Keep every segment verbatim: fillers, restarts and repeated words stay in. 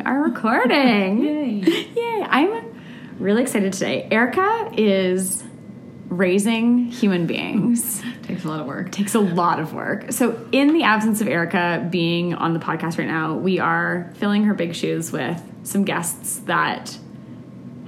We are recording. Yay. Yay. I'm really excited today. Erica is raising human beings. Takes a lot of work. Takes a lot of work. So in the absence of Erica being on the podcast right now, we are filling her big shoes with some guests that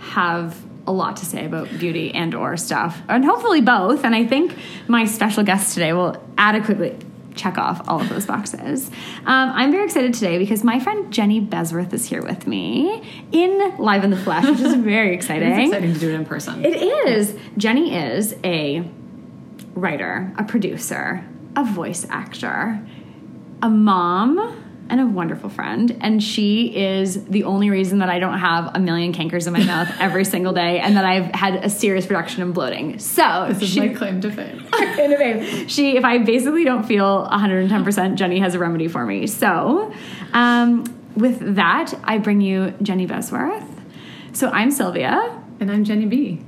have a lot to say about beauty and or stuff, and hopefully both. And I think my special guest today will adequately check off all of those boxes. Um, I'm very excited today because my friend Jenny Besworth is here with me in live in the flesh, which is very exciting. It's exciting to do it in person. It is. Jenny is a writer, a producer, a voice actor, a mom, and a wonderful friend. And she is the only reason that I don't have a million cankers in my mouth every single day and that I've had a serious reduction in bloating. So this is she, my claim to fame. claim to fame. She, if I basically don't feel one hundred ten percent, Jenny has a remedy for me. So um, with that, I bring you Jenny Besworth. So I'm Sylvia. And I'm Jenny B.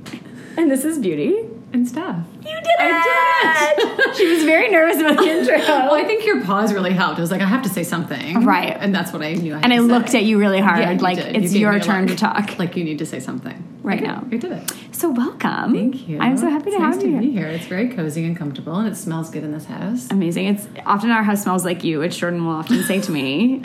And this is Beauty and Stuff. You did it! I did it! She was very nervous about the intro. Well, I think your pause really helped. I was like, I have to say something. Right. And that's what I knew I had and to I say. And I looked at you really hard. Yeah, you like, did. It's you your turn like, to talk. Like, you need to say something. Right okay. now. You did it. So welcome. Thank you. I'm so happy it's to nice have you. It's nice to be here. It's very cozy and comfortable, and it smells good in this house. Amazing. It's often our house smells like you, which Jordan will often say to me, because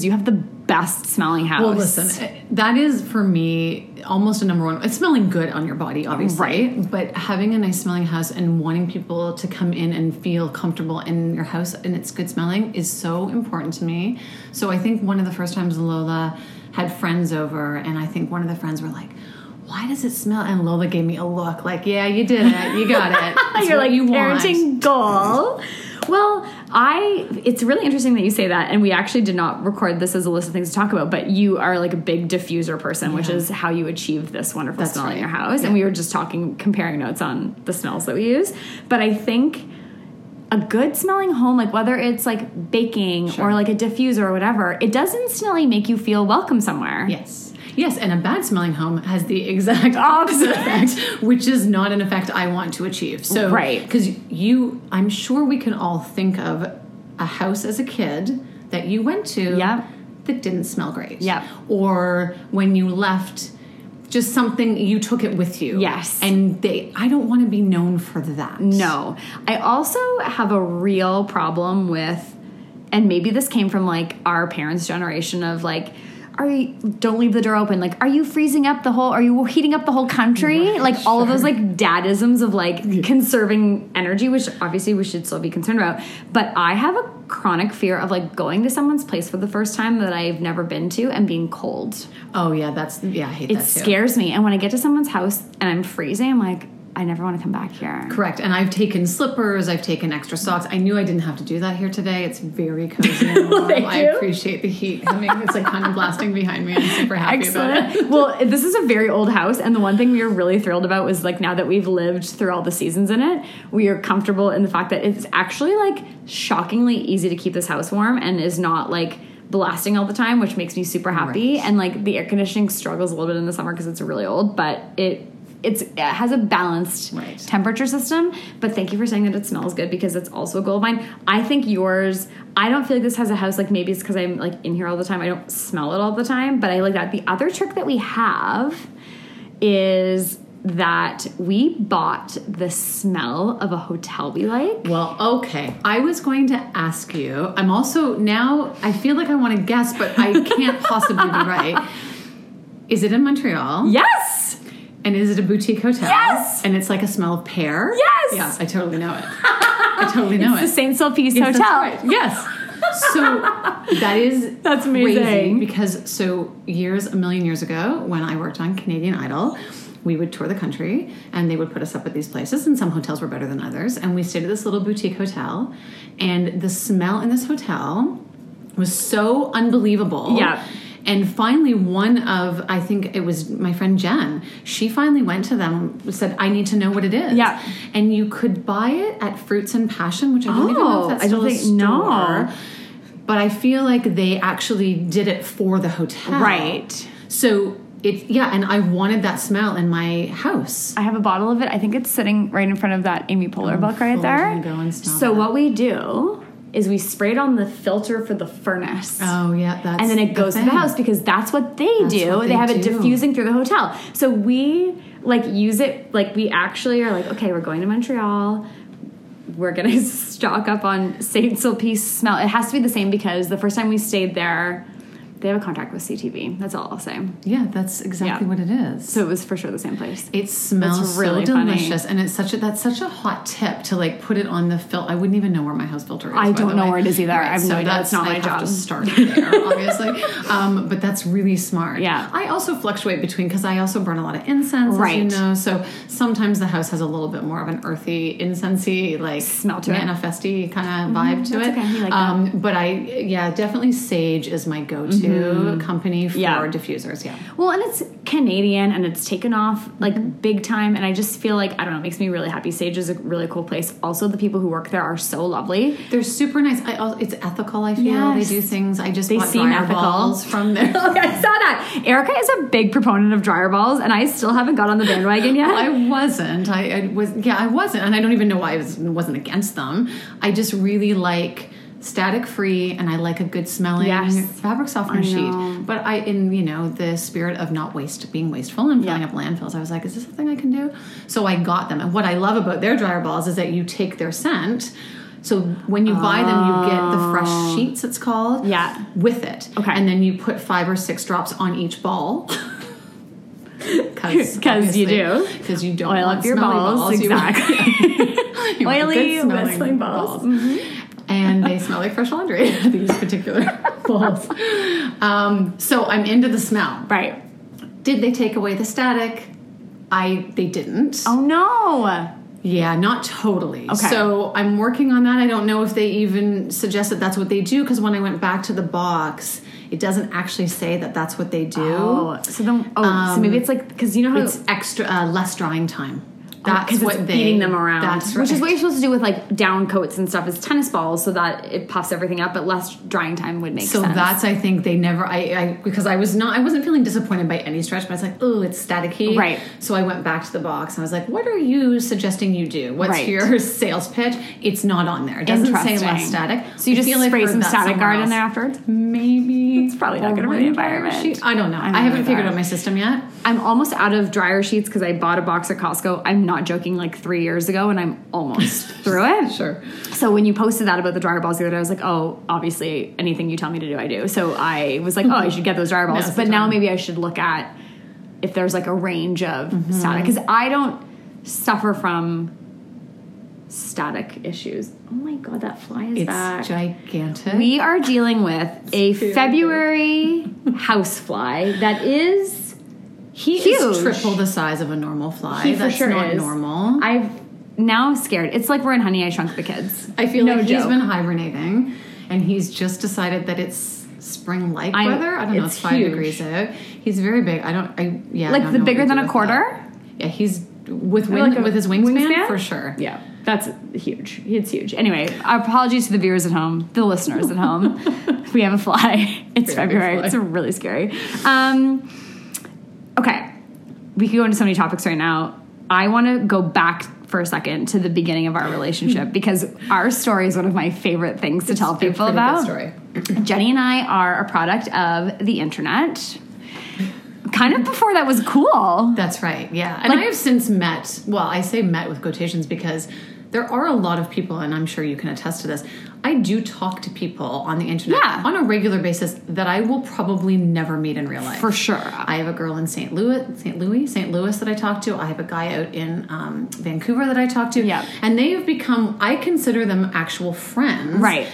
um, you have the best smelling house. Well, listen, that is, for me, almost a number one. It's smelling good on your body, obviously. Right. But having a nice smelling house and wanting people to come in and feel comfortable in your house and it's good smelling is so important to me. So I think one of the first times Lola had friends over, and I think one of the friends were like, why does it smell? And Lola gave me a look like, yeah, you did it. You got it. That's You're what like, you parenting want. Goal. Well, I, it's really interesting that you say that. And we actually did not record this as a list of things to talk about, but you are like a big diffuser person, yeah. which is how you achieve this wonderful That's smell right. in your house. Yeah. And we were just talking, comparing notes on the smells that we use. But I think a good smelling home, like whether it's like baking sure. or like a diffuser or whatever, it does instantly make you feel welcome somewhere. Yes. Yes, and a bad-smelling home has the exact opposite effect, which is not an effect I want to achieve. So, right. Because you, I'm sure we can all think of a house as a kid that you went to yep. that didn't smell great. Yep. Or when you left, just something, you took it with you. Yes. And they, I don't want to be known for that. No. I also have a real problem with, and maybe this came from, like, our parents' generation of, like, Are you, don't leave the door open. Like, are you freezing up the whole, are you heating up the whole country? Right, like sure. all of those like dadisms of like yeah. conserving energy, which obviously we should still be concerned about. But I have a chronic fear of like going to someone's place for the first time that I've never been to and being cold. Oh yeah. That's, yeah, I hate it that too. It scares me. And when I get to someone's house and I'm freezing, I'm like, I never want to come back here. Correct. And I've taken slippers. I've taken extra socks. I knew I didn't have to do that here today. It's very cozy and warm. Well, I appreciate the heat coming. It's like kind of blasting behind me. I'm super happy Excellent. About it. Well, this is a very old house. And the one thing we were really thrilled about was like now that we've lived through all the seasons in it, we are comfortable in the fact that it's actually like shockingly easy to keep this house warm and is not like blasting all the time, which makes me super happy. Right. And like the air conditioning struggles a little bit in the summer because it's really old, but it... It's, it has a balanced right. temperature system, but thank you for saying that it smells good because it's also a goal of mine. I think yours, I don't feel like this has a house, like maybe it's because I'm like in here all the time. I don't smell it all the time, but I like that. The other trick that we have is that we bought the smell of a hotel we like. Well, okay. I was going to ask you, I'm also now, I feel like I want to guess, but I can't possibly be right. Is it in Montreal? Yes. And is it a boutique hotel? Yes! And it's like a smell of pear? Yes! Yeah, I totally know it. I totally know it's it. It's the Saint Sulpice Hotel. That's right. Yes. So that is That's amazing. Crazy because so years, a million years ago, when I worked on Canadian Idol, we would tour the country and they would put us up at these places and some hotels were better than others. And we stayed at this little boutique hotel and the smell in this hotel was so unbelievable. Yeah. And finally, one of, I think it was my friend Jen, she finally went to them and said, I need to know what it is. Yeah. And you could buy it at Fruits and Passion, which I don't oh, even know if that's still I don't a think, store. No. But I feel like they actually did it for the hotel. Right. So... It, yeah, and I wanted that smell in my house. I have a bottle of it. I think it's sitting right in front of that Amy Poehler oh, book right there. Go and smell so that. What we do is we sprayed on the filter for the furnace. Oh, yeah. That's and then it goes the to the house because that's what they that's do. What they, they have do. It diffusing through the hotel. So we, like, use it. Like, we actually are like, okay, we're going to Montreal. We're going to stock up on Saint Sulpice smell. It has to be the same because the first time we stayed there, they have a contract with C T V. That's all I'll say. Yeah, that's exactly yeah. what it is. So it was for sure the same place. It smells really so delicious. Funny. And it's such a, that's such a hot tip to, like, put it on the filter. I wouldn't even know where my house filter is. I don't know way. where it is either. Right, I have so no idea. That's, that's not I my have job. to start there, obviously. um, but that's really smart. Yeah. I also fluctuate between, because I also burn a lot of incense, right. as you know. So sometimes the house has a little bit more of an earthy, incensey, like, smell to manifesty kind of vibe mm-hmm, to it. Okay. Like um, that. But I, yeah, definitely Sage is my go-to. Mm-hmm. Company for yeah. diffusers, yeah. Well, and it's Canadian, and it's taken off, like, mm-hmm. big time, and I just feel like, I don't know, it makes me really happy. Sage is a really cool place. Also, the people who work there are so lovely. They're super nice. I also, it's ethical, I feel. Yes. They do things. I just they bought dryer ethical. balls from there. Like, I saw that. Erica is a big proponent of dryer balls, and I still haven't got on the bandwagon yet. I wasn't. I, I was, yeah, I wasn't, and I don't even know why I was, wasn't against them. I just really like... static free, and I like a good smelling yes. fabric softener sheet. But I, in you know, the spirit of not waste, being wasteful and filling yeah. up landfills, I was like, is this a thing I can do? So I got them. And what I love about their dryer balls is that you take their scent. So when you oh. buy them, you get the fresh sheets, it's called, yeah. with it. Okay. And then you put five or six drops on each ball. Because you do. Because you don't oil want up your balls. balls. Exactly. You want, yeah. you oily, wrestling balls. balls. Mm-hmm. And they smell like fresh laundry, these particular balls. Um, so I'm into the smell. Right. Did they take away the static? I They didn't. Oh, no. Yeah, not totally. Okay. So I'm working on that. I don't know if they even suggest that that's what they do, because when I went back to the box... it doesn't actually say that that's what they do. Oh, so then, oh, um, so maybe it's like, because you know how it's extra, uh, less drying time. That's oh, what it's they beating them around. That's right. Which is what you're supposed to do with, like, down coats and stuff is tennis balls, so that it puffs everything up, but less drying time would make so sense. So that's, I think they never, I, I, because I was not, I wasn't feeling disappointed by any stretch, but I was like, oh, it's staticky. Right. So I went back to the box and I was like, what are you suggesting you do? What's right. your sales pitch? It's not on there. It doesn't say less static. So you I just spray like some static guard in there afterwards? Maybe. It's probably not good for the environment. Sheet. I don't know. I, I haven't figured out my system yet. I'm almost out of dryer sheets because I bought a box at Costco. I'm not joking, like three years ago, and I'm almost through it. Sure. So when you posted that about the dryer balls the other day, I was like, oh, obviously anything you tell me to do, I do. So I was like, oh, I should get those dryer balls. That's but now maybe I should look at if there's like a range of mm-hmm. static, because I don't suffer from static issues. Oh my God, that fly is it's back. It's gigantic. We are dealing with a February house fly that is... He Huge. is triple the size of a normal fly. He That's for sure not is. normal. I'm now scared. It's like we're in Honey I Shrunk the Kids. I feel no like joke. He's been hibernating, and he's just decided that it's spring-like I, weather. I don't know. It's five huge. degrees out. He's very big. I don't. I yeah. Like I don't the know bigger than a quarter. That. Yeah, he's with wind, like a, with his wingspan, wingspan for sure. Yeah. That's huge. It's huge. Anyway, our apologies to the viewers at home, the listeners at home. We have a fly. It's very February. Fly. It's really scary. Um... Okay, we could go into so many topics right now. I want to go back for a second to the beginning of our relationship because our story is one of my favorite things to it's tell people a about. Story. Jenny and I are a product of the internet. Kind of before that was cool. That's right, yeah. And like, I have since met, well, I say met with quotations because there are a lot of people, and I'm sure you can attest to this, I do talk to people on the internet yeah. on a regular basis that I will probably never meet in real life. For sure. I have a girl in Saint Louis, Saint Louis, Saint Louis that I talk to. I have a guy out in um, Vancouver that I talk to. Yeah. And they have become, I consider them actual friends. Right.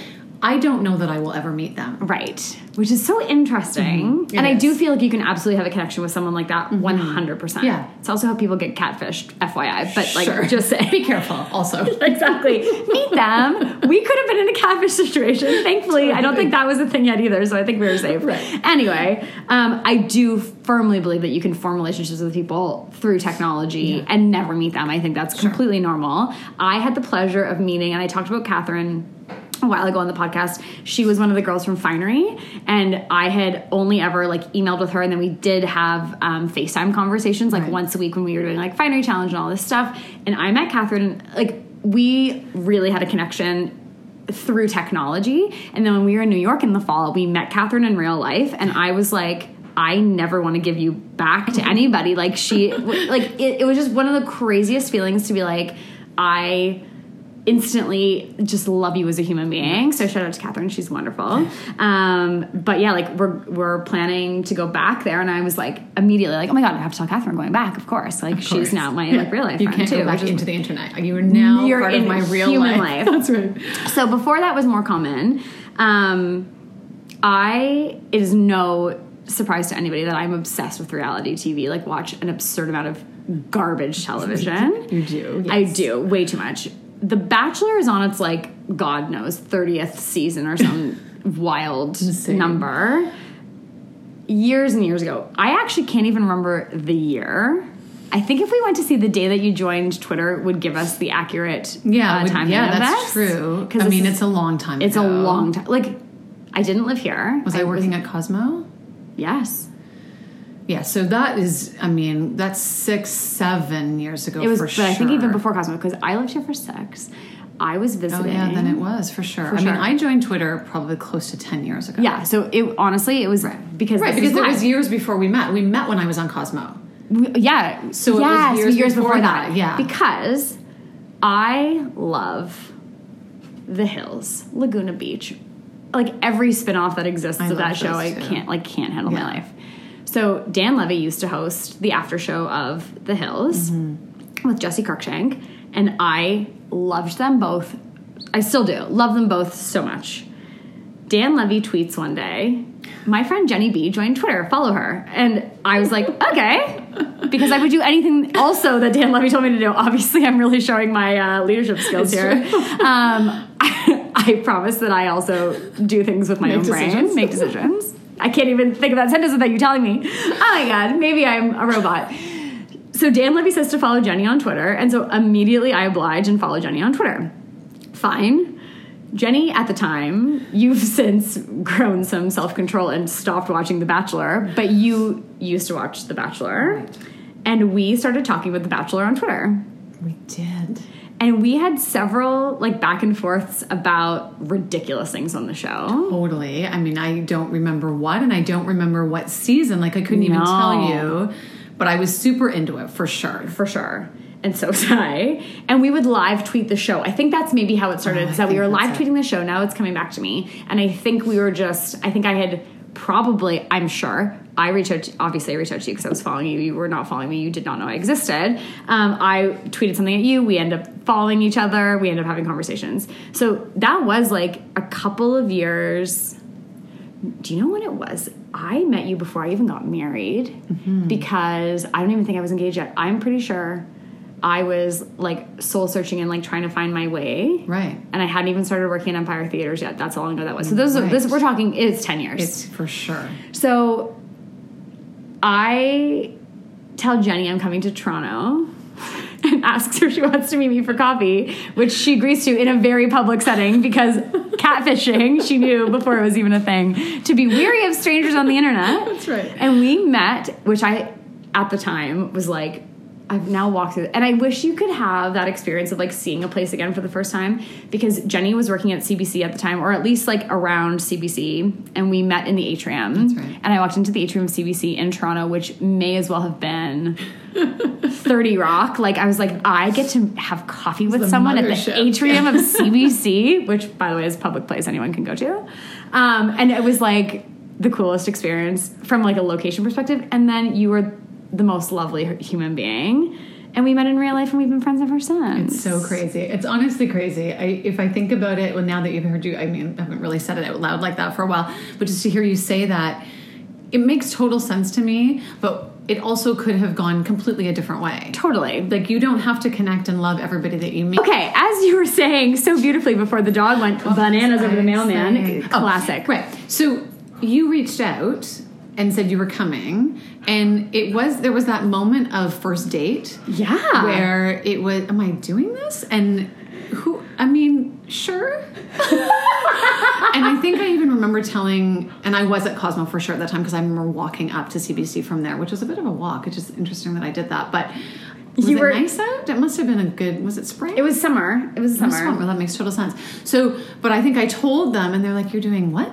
I don't know that I will ever meet them. Right. Which is so interesting. Mm-hmm. And is. I do feel like you can absolutely have a connection with someone like that mm-hmm. one hundred percent. Yeah. It's also how people get catfished, F Y I. But, like, sure. just say. Be careful, also. Exactly. Meet them. We could have been in a catfish situation. Thankfully, totally. I don't think that was a thing yet either, so I think we were safe. Right. Anyway, um, I do firmly believe that you can form relationships with people through technology yeah. and never meet them. I think that's sure. completely normal. I had the pleasure of meeting, and I talked about Catherine a while ago on the podcast. She was one of the girls from Finery, and I had only ever like emailed with her, and then we did have um, FaceTime conversations like right. once a week when we were doing like Finery Challenge and all this stuff. And I met Catherine, and like we really had a connection through technology. And then when we were in New York in the fall, we met Catherine in real life, and I was like, I never want to give you back to anybody. Like, she, like, it, it was just one of the craziest feelings to be like, I instantly just love you as a human being. So shout out to Catherine. She's wonderful. Um, but yeah, like we're, we're planning to go back there. And I was like immediately like, oh my God, I have to tell Catherine I'm going back. Of course. Like of course. She's now my like real life you friend can't too, go back into is, the internet. You are now you're part in of my real human life. life. That's right. So before that was more common. Um, I, it is no surprise to anybody that I'm obsessed with reality T V. Like watch an absurd amount of garbage television. You do. Yes. I do way too much. The Bachelor is on its, like, God knows, thirtieth season or some wild Insane. number. Years and years ago. I actually can't even remember the year. I think if we went to see the day that you joined, Twitter would give us the accurate yeah, uh, time. Yeah, that's us. True. I mean, it's a long time it's ago. It's a long time. Like, I didn't live here. Was I, I working was, at Cosmo? Yes. Yeah, so that is, I mean, that's six, seven years ago. It was, for but sure. I think even before Cosmo, because I lived here for six. I was visiting. Oh yeah, then it was for sure. For I sure. mean, I joined Twitter probably close to ten years ago. Yeah, so it honestly, it was right. because right because it was I, years before we met. We met when I was on Cosmo. We, yeah, so yes, it was years, years before, before that. that. Yeah, because I love The Hills, Laguna Beach, like every spinoff that exists I of that show. Too. I can't like can't handle yeah. my life. So Dan Levy used to host the after show of The Hills mm-hmm. with Jesse Cruikshank, and I loved them both. I still do. Love them both so much. Dan Levy tweets one day, my friend Jenny B joined Twitter. Follow her. And I was like, okay, because I would do anything also that Dan Levy told me to do. Obviously, I'm really showing my uh, leadership skills it's here. Um, I, I promise that I also do things with my make own decisions. brain, make decisions. I can't even think of that sentence without you telling me. Oh, my God. Maybe I'm a robot. So Dan Levy says to follow Jenny on Twitter. And so immediately I oblige and follow Jenny on Twitter. Fine. Jenny, at the time, you've since grown some self-control and stopped watching The Bachelor. But you used to watch The Bachelor. And we started talking with The Bachelor on Twitter. We did. And we had several, like, back and forths about ridiculous things on the show. Totally. I mean, I don't remember what, and I don't remember what season. Like, I couldn't no. even tell you. But I was super into it, for sure. For sure. And so was I. And we would live tweet the show. I think that's maybe how it started. Oh, so we were live tweeting the show. Now it's coming back to me. And I think we were just, I think I had probably, I'm sure, I reached out to, obviously I reached out to you because I was following you. You were not following me. You did not know I existed. Um, I tweeted something at you. We end up following each other. We end up having conversations. So that was like a couple of years. Do you know when it was? I met you before I even got married mm-hmm. because I don't even think I was engaged yet. I'm pretty sure I was like soul searching and like trying to find my way. Right. And I hadn't even started working at Empire Theaters yet. That's how long ago that was. So those right. this we're talking it's ten years. It's for sure. So I tell Jenny I'm coming to Toronto and asks her if she wants to meet me for coffee, which she agrees to in a very public setting because catfishing, she knew before it was even a thing, to be weary of strangers on the internet. That's right. And we met, which I, at the time, was like, I've now walked through. And I wish you could have that experience of, like, seeing a place again for the first time because Jenny was working at C B C at the time, or at least, like, around C B C, and we met in the atrium. That's right. And I walked into the atrium of C B C in Toronto, which may as well have been thirty Rock. Like, I was like, I get to have coffee with someone at the atrium of C B C, which, by the way, is a public place anyone can go to. Um, and it was, like, the coolest experience from, like, a location perspective. And then you were the most lovely human being, and we met in real life, and we've been friends ever since. It's so crazy. It's honestly crazy. I, if I think about it, well, now that you've heard you, I mean, I haven't really said it out loud like that for a while, but just to hear you say that, it makes total sense to me, but it also could have gone completely a different way. Totally. Like, you don't have to connect and love everybody that you meet. Okay, as you were saying so beautifully before the dog went oh, bananas over the mailman. Saying. Classic. Oh, right. So you reached out and said you were coming, and it was, there was that moment of first date. Yeah. Where it was, am I doing this? And who, I mean, sure. And I think I even remember telling, and I was at Cosmo for sure at that time because I remember walking up to C B C from there, which was a bit of a walk. It's just interesting that I did that. But Was you it were, nice out? It must have been a good... Was it spring? It was summer. It was summer. It was well, that makes total sense. So, but I think I told them, and they're like, you're doing what?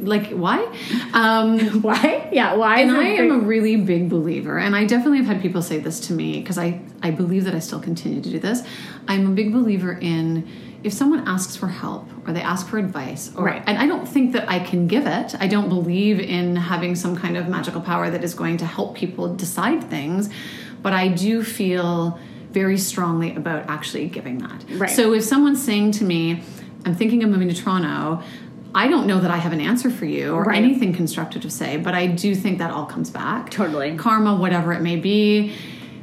Like, why? Um, why? Yeah, why? And I am a really big believer, and I definitely have had people say this to me, because I, I believe that I still continue to do this. I'm a big believer in... If someone asks for help or they ask for advice, or, right. and I don't think that I can give it. I don't believe in having some kind of magical power that is going to help people decide things. But I do feel very strongly about actually giving that. Right. So if someone's saying to me, I'm thinking of moving to Toronto, I don't know that I have an answer for you or right. anything constructive to say, but I do think that all comes back. Totally. Karma, whatever it may be.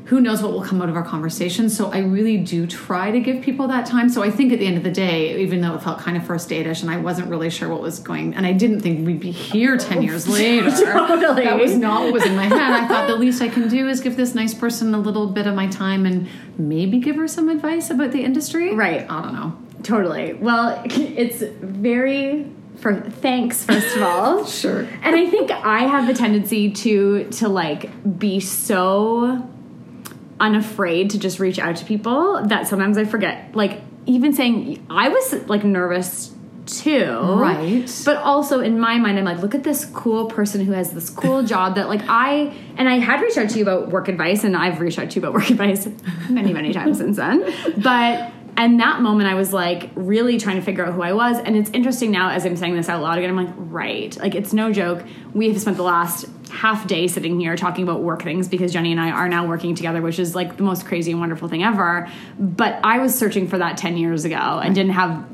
Who knows what will come out of our conversation. So I really do try to give people that time. So I think at the end of the day, even though it felt kind of first date-ish and I wasn't really sure what was going, and I didn't think we'd be here ten years later. Totally. That was not what was in my head. I thought the least I can do is give this nice person a little bit of my time and maybe give her some advice about the industry. Right. I don't know. Totally. Well, it's very... For thanks, first of all. Sure. And I think I have a tendency to to like be so... unafraid to just reach out to people that sometimes I forget. Like, even saying, I was, like, nervous, too. Right. But also, in my mind, I'm like, look at this cool person who has this cool job that, like, I... And I had reached out to you about work advice, and I've reached out to you about work advice many, many times since then. But... And that moment I was like really trying to figure out who I was. And it's interesting now as I'm saying this out loud again, I'm like, right. Like it's no joke. We have spent the last half day sitting here talking about work things because Jenny and I are now working together, which is like the most crazy and wonderful thing ever. But I was searching for that ten years ago and right. didn't have,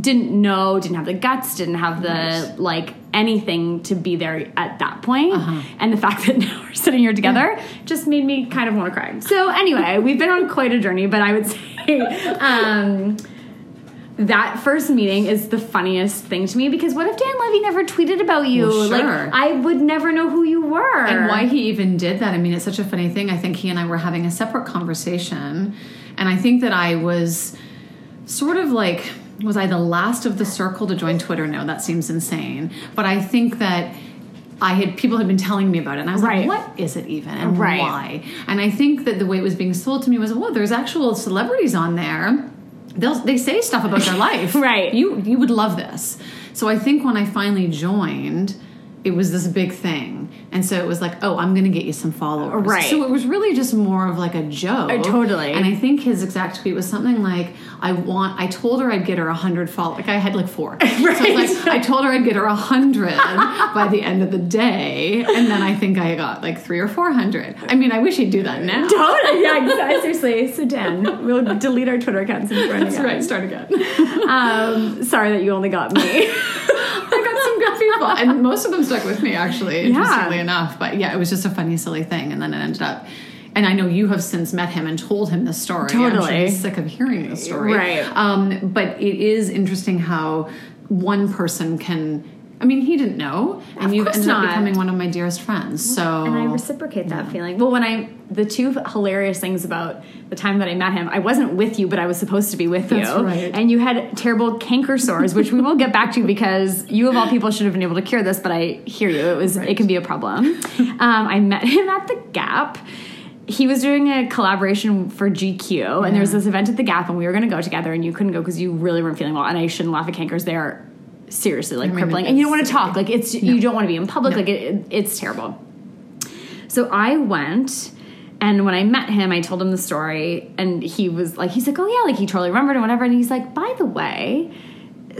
didn't know, didn't have the guts, didn't have the right. like anything to be there at that point. Uh-huh. And the fact that now we're sitting here together yeah. just made me kind of want to cry. So anyway, we've been on quite a journey, but I would say, um, that first meeting is the funniest thing to me because what if Dan Levy never tweeted about you? Well, sure. Like, I would never know who you were. And why he even did that. I mean, it's such a funny thing. I think he and I were having a separate conversation, and I think that I was sort of like, was I the last of the circle to join Twitter? No, that seems insane. But I think that I had people had been telling me about it, and I was right. like, what is it even, and right. why? And I think that the way it was being sold to me was, well, there's actual celebrities on there. They'll, they say stuff about their life. Right. You, you would love this. So I think when I finally joined, it was this big thing. And so it was like, oh, I'm going to get you some followers. Right. So it was really just more of like a joke. Oh, totally. And I think his exact tweet was something like, I want, I told her I'd get her a hundred followers. Like I had like four. Right. So I was like, I told her I'd get her a hundred by the end of the day. And then I think I got like three or four hundred. I mean, I wish he'd do that now. Totally. Yeah, exactly. Seriously. So Dan, we'll delete our Twitter accounts. And that's again. Right. Start again. Um, sorry that you only got me. And most of them stuck with me, actually, interestingly yeah. enough. But yeah, it was just a funny, silly thing. And then it ended up, and I know you have since met him and told him the story. Totally. I'm sure he's sick of hearing the story. Right. Um, but it is interesting how one person can, I mean, he didn't know. And you ended not. up becoming one of my dearest friends. So, and I reciprocate that yeah. feeling. Well, when I, the two hilarious things about the time that I met him, I wasn't with you, but I was supposed to be with That's you. Right. And you had terrible canker sores, which we will get back to because you of all people should have been able to cure this, but I hear you. It was, right. it can be a problem. Um, I met him at the Gap. He was doing a collaboration for G Q, yeah. and there was this event at the Gap, and we were going to go together, and you couldn't go because you really weren't feeling well, and I shouldn't laugh at cankers. They are seriously like I mean, crippling, and you don't want to talk. Like it's no. you don't want to be in public. No. Like it, it, it's terrible. So I went, and when I met him, I told him the story, and he was like, he's like, oh yeah, like he totally remembered and whatever. And he's like, by the way,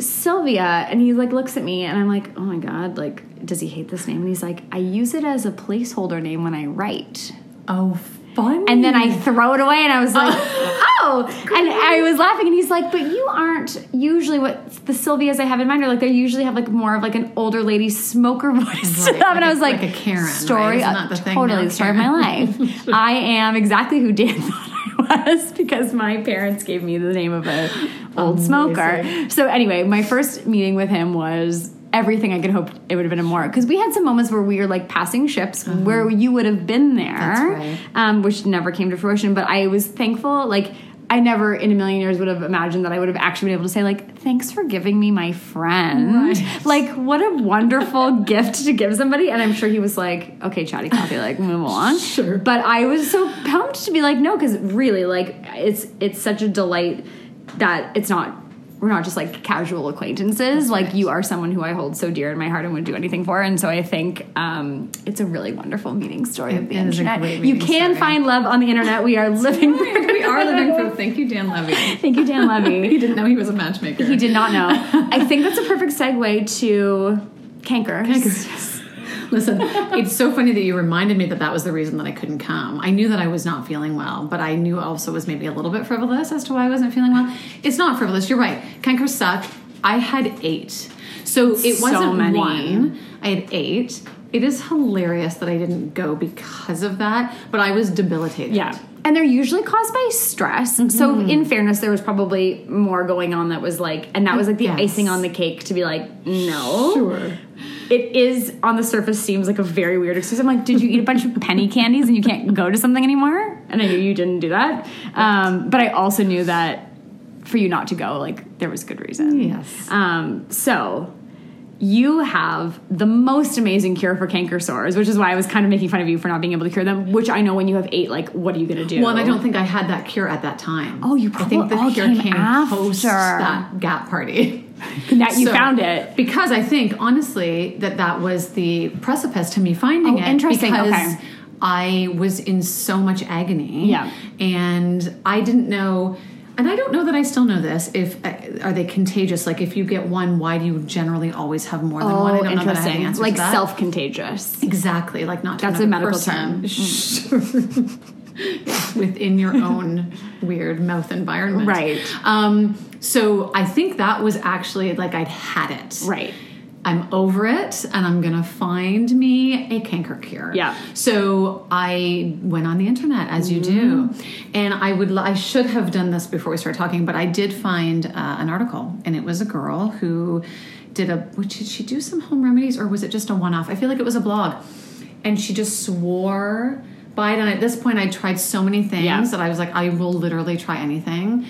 Sylvia, and he like looks at me, and I'm like, oh my god, like does he hate this name? And he's like, I use it as a placeholder name when I write. Oh. Funny. And then I throw it away, and I was like, oh. Great. And I was laughing, and he's like, but you aren't usually what the Sylvias I have in mind are like. They usually have like more of like an older lady smoker voice right. to them. Like, and I was like, like a Karen, story right? of, the thing totally the story of my life. I am exactly who Dan thought I was because my parents gave me the name of an old Amazing. smoker. So anyway, my first meeting with him was everything I could hope it would have been a more. Because we had some moments where we were, like, passing ships mm-hmm. where you would have been there. That's right. Um, which never came to fruition. But I was thankful. Like, I never in a million years would have imagined that I would have actually been able to say, like, thanks for giving me my friend. Right. Like, what a wonderful gift to give somebody. And I'm sure he was like, okay, chatty coffee, like, move along. Sure. But I was so pumped to be like, no, because really, like, it's it's such a delight that it's not, we're not just, like, casual acquaintances. Like, you are someone who I hold so dear in my heart and would do anything for. And so I think um, it's a really wonderful meeting story it, of the internet. You can story. find love on the internet. We are living for it. We are living for Thank you, Dan Levy. Thank you, Dan Levy. He didn't know he was a matchmaker. He did not know. I think that's a perfect segue to cankers. Cankers. Listen, it's so funny that you reminded me that that was the reason that I couldn't come. I knew that I was not feeling well, but I knew also was maybe a little bit frivolous as to why I wasn't feeling well. It's not frivolous. You're right. Cankers suck. I had eight. So it wasn't so many. one. I had eight. It is hilarious that I didn't go because of that, but I was debilitated. Yeah. And they're usually caused by stress. Mm-hmm. So in fairness, there was probably more going on that was like, and that was like the yes. icing on the cake to be like, no. Sure. It is, on the surface, seems like a very weird excuse. I'm like, did you eat a bunch of penny candies and you can't go to something anymore? And I knew you didn't do that. Um, but I also knew that for you not to go, like, there was good reason. Yes. Um, so you have the most amazing cure for canker sores, which is why I was kind of making fun of you for not being able to cure them, which I know when you have eight, like, what are you going to do? Well, and I don't think I had that cure at that time. Oh, you probably I think the all cure came, came after. Post that Gap party. That you so, found it. Because I think, honestly, that that was the precipice to me finding oh, it. Interesting. Because okay. I was in so much agony. Yeah. And I didn't know, and I don't know that I still know this, if are they contagious? Like, if you get one, why do you generally always have more than oh, one? I don't interesting. know that I have an answer like to that. Like, self-contagious. Exactly. Like, not to That's a medical person. term. Mm. Sure. Within your own weird mouth environment. Right. Um, so I think that was actually like I'd had it. Right. I'm over it and I'm going to find me a canker cure. Yeah. So I went on the internet as you do. And I would, I should have done this before we started talking, but I did find uh, an article, and it was a girl who did a, which did she do some home remedies, or was it just a one-off? I feel like it was a blog, and she just swore by it. And at this point I tried so many things yeah. that I was like, I will literally try anything.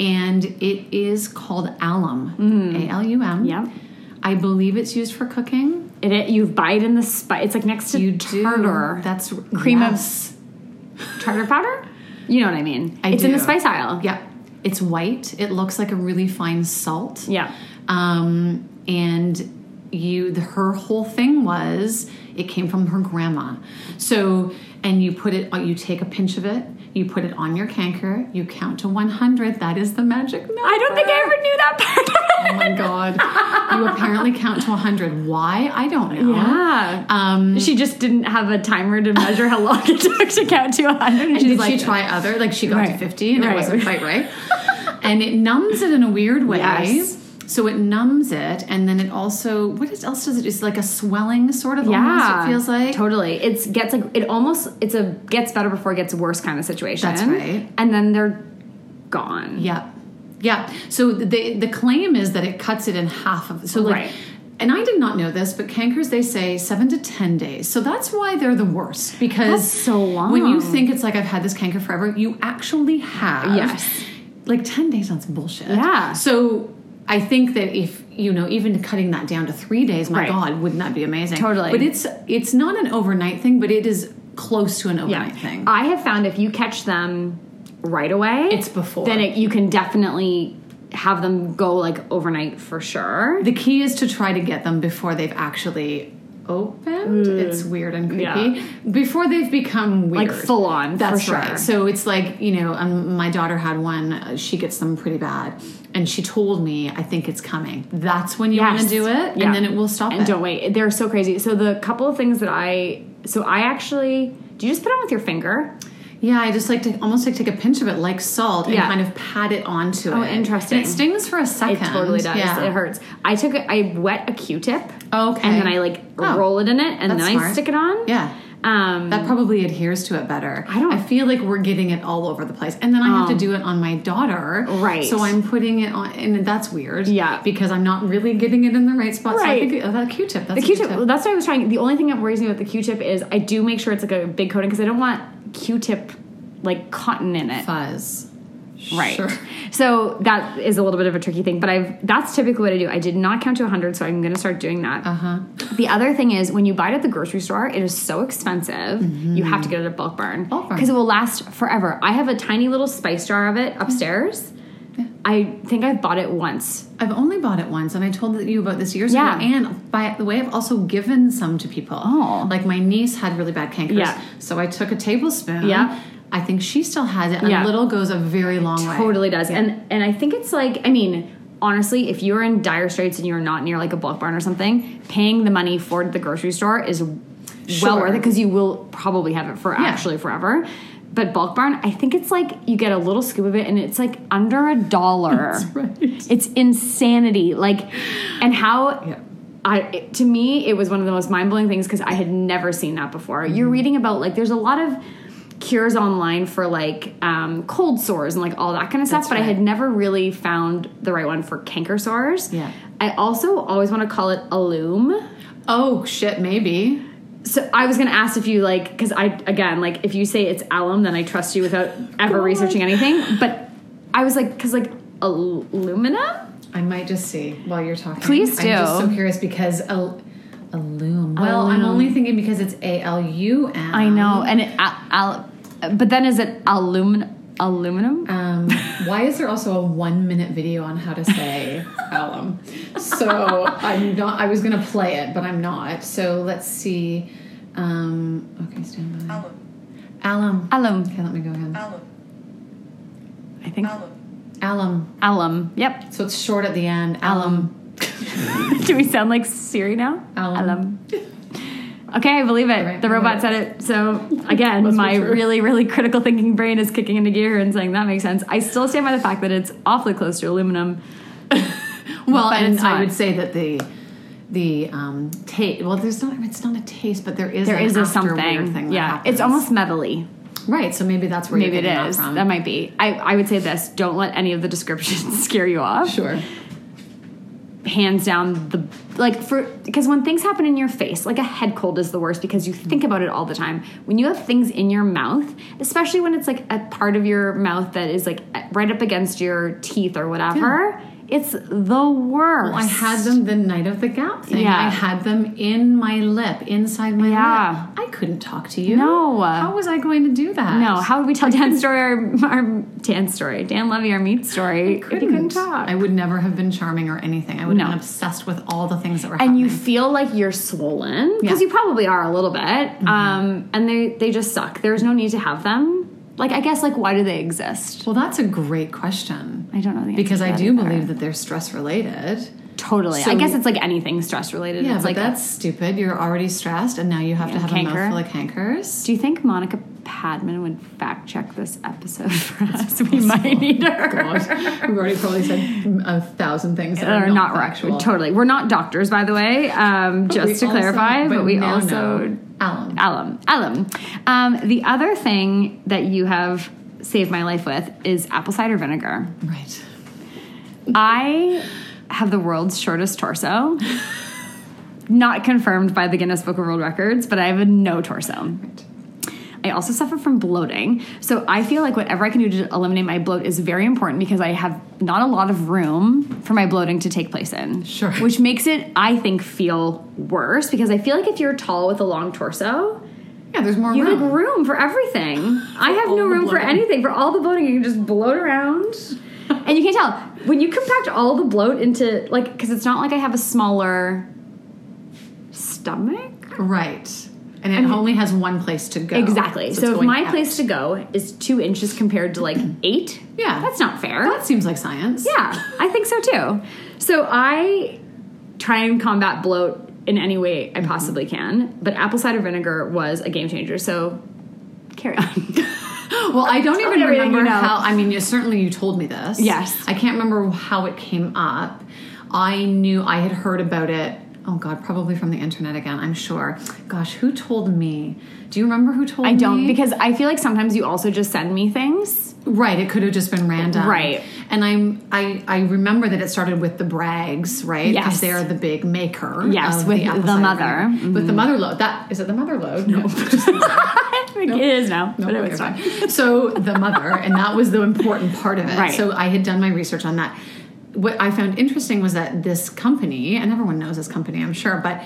And it is called Alum. Mm. A L U M. Yeah. I believe it's used for cooking. It, it you buy it in the spice. It's like next to you tartar. Do. That's cream yes. of tartar powder? You know what I mean. I it's do. in the spice aisle. Yeah. It's white. It looks like a really fine salt. Yeah. Um, and you, the, her whole thing was it came from her grandma. So, and you put it, you take a pinch of it, you put it on your canker, you count to one hundred. That is the magic number. I don't think I ever knew that part. Oh my God. You apparently count to one hundred. Why? I don't know. Yeah. Um, she just didn't have a timer to measure how long it took to count to one hundred. And, and she's did like, she try other? Like she got right. to fifty and right. it wasn't quite right. And it numbs it in a weird way. Yes. So it numbs it, and then it also, what else does it do? It's like a swelling sort of yeah, almost, it feels like. Totally. It's gets like, it almost, it's a gets better before it gets worse kind of situation. That's right. And then they're gone. Yep. Yeah. So the, the claim is that it cuts it in half of, so like, right. And I did not know this, but cankers, they say seven to ten days. So that's why they're the worst. Because that's so long. When you think it's like, I've had this canker forever, you actually have. Yes. Like ten days, that's bullshit. Yeah. So I think that if, you know, even cutting that down to three days, my right. God, wouldn't that be amazing? Totally. But it's it's not an overnight thing, but it is close to an overnight yeah. thing. I have found if you catch them right away. It's before. Then it, you can definitely have them go, like, overnight for sure. The key is to try to get them before they've actually opened. Mm. It's weird and creepy. Yeah. Before they've become weird. Like full on. That's for right. Sure. So it's like, you know, um, my daughter had one. Uh, she gets them pretty bad. And she told me, I think it's coming. That's when you yes. want to do it. And yeah. then it will stop and it. And don't wait. They're so crazy. So the couple of things that I, so I actually, do you just put it on with your finger? Yeah, I just like to almost like take a pinch of it like salt yeah. and kind of pat it onto oh, it. Oh, interesting. And it stings for a second. It totally does. Yeah. It hurts. I took a, I wet a Q-tip. Okay. And then I like oh, roll it in it and then I smart. stick it on. Yeah. Um, that probably adheres to it better. I don't. I feel like we're getting it all over the place, and then I um, have to do it on my daughter. Right. So I'm putting it on, and that's weird. Yeah. Because I'm not really getting it in the right spot. Right. So I think, oh, that Q-tip. That's the Q-tip. Well, that's what I was trying. The only thing that worries me about the Q-tip is I do make sure it's like a big coating because I don't want Q-tip like cotton in it. Fuzz. Right. Sure. So that is a little bit of a tricky thing, but I've that's typically what I do. I did not count to one hundred, so I'm going to start doing that. Uh-huh. The other thing is when you buy it at the grocery store, it is so expensive. Mm-hmm. You have to get it at Bulk Barn because it will last forever. I have a tiny little spice jar of it upstairs. Yeah. Yeah. I think I've bought it once. I've only bought it once, and I told you about this years yeah. ago. And by the way, I've also given some to people. Oh. Like my niece had really bad cankers, yeah. so I took a tablespoon. Yeah. I think she still has it. A yeah. little goes a very long totally way. Totally does. Yeah. And and I think it's like, I mean, honestly, if you're in dire straits and you're not near like a Bulk Barn or something, paying the money for the grocery store is sure. well worth it because you will probably have it for yeah. actually forever. But Bulk Barn, I think it's like you get a little scoop of it and it's like under a dollar. That's right. It's insanity. Like, and how... Yeah. I, it, to me, it was one of the most mind-blowing things because I had never seen that before. Mm-hmm. You're reading about, like, there's a lot of cures online for, like, um, cold sores and, like, all that kind of stuff. That's but right. I had never really found the right one for canker sores. Yeah. I also always want to call it Alum. Oh, shit, maybe. So I was going to ask if you, like, because I, again, like, if you say it's alum, then I trust you without ever God. researching anything. But I was like, because, like, al- aluminum? I might just see while you're talking. Please do. I'm just so curious because al- alum. Well, alum. I'm only thinking because it's A L U M. I know. And it, al, al, but then is it aluminum? Aluminum? Um, why is there also a one-minute video on how to say alum? So I'm not. I was going to play it, but I'm not. So let's see. Um, okay, stand by. Alum. Alum. Alum. Okay, let me go again. Alum. I think. Alum. Alum. Alum. Yep. So it's short at the end. Alum. Do we sound like Siri now? Alum. Alum. Okay, I believe it. Right, the robot right. said it. So, again, my really, really critical thinking brain is kicking into gear and saying, that makes sense. I still stand by the fact that it's awfully close to aluminum. Well, and I would say that the the um, taste, well, there's not, it's not a taste, but there is there an is a something. Weird thing that yeah, happens. It's almost metally. Right, so maybe that's where maybe you're getting that from. Maybe it is. That might be. I, I would say this. Don't let any of the descriptions scare you off. Sure. Hands down, the like for because when things happen in your face, like a head cold is the worst because you think about it all the time. When you have things in your mouth, especially when it's like a part of your mouth that is like right up against your teeth or whatever, yeah. it's the worst. Well, I had them the night of the Gap thing. Yeah. I had them in my lip, inside my yeah. lip. I couldn't talk to you. No. How was I going to do that? No. How would we tell Dan's story, our, our Dan's story, Dan Levy, our meat story? I couldn't. couldn't talk. I would never have been charming or anything. I would no. have been obsessed with all the things that were and happening. And you feel like you're swollen, because yeah. you probably are a little bit, mm-hmm. um, and they, they just suck. There's no need to have them. Like, I guess, like, why do they exist? Well, that's a great question. I don't know the answer because to that I do either. Believe that they're stress-related. Totally. So, I guess it's like anything stress-related. Yeah, it's but like that's a, stupid. You're already stressed, and now you have yeah, to have canker. A mouthful of cankers. Do you think Monica Padman would fact-check this episode for us? We might need her. God. We've already probably said a thousand things that, that are not factual. Totally. We're not doctors, by the way, um, just to also, clarify, but, but we no, also... No. Alum. Alum. Alum. Um, the other thing that you have saved my life with is apple cider vinegar. Right. I... have the world's shortest torso. Not confirmed by the Guinness Book of World Records, but I have a no torso. Right. I also suffer from bloating. So I feel like whatever I can do to eliminate my bloat is very important because I have not a lot of room for my bloating to take place in. Sure. Which makes it, I think, feel worse because I feel like if you're tall with a long torso... Yeah, there's more you room. You have room for everything. For I have no room for anything. For all the bloating, you can just bloat around... And you can tell, when you compact all the bloat into, like, because it's not like I have a smaller stomach. Right. And it I mean, only has one place to go. Exactly. So, so if my out. place to go is two inches compared to, like, eight, yeah, that's not fair. That seems like science. Yeah, I think so, too. So I try and combat bloat in any way I mm-hmm. possibly can, but apple cider vinegar was a game changer, so carry on. Well, I don't even remember you know. how, I mean, you, certainly you told me this. Yes. I can't remember how it came up. I knew I had heard about it Oh, God, probably from the internet again, I'm sure. Gosh, who told me? Do you remember who told me? I don't, me? Because I feel like sometimes you also just send me things. Right, it could have just been random. Right. And I'm, I I remember that it started with the Braggs, right? Yes. Because they are the big maker. Yes, with the, the mother. Mm-hmm. With the mother load. That, is it the mother load? No. I think no. It is now, no, but it was fine. So the mother, and that was the important part of it. Right. So I had done my research on that. What I found interesting was that this company, and everyone knows this company, I'm sure, but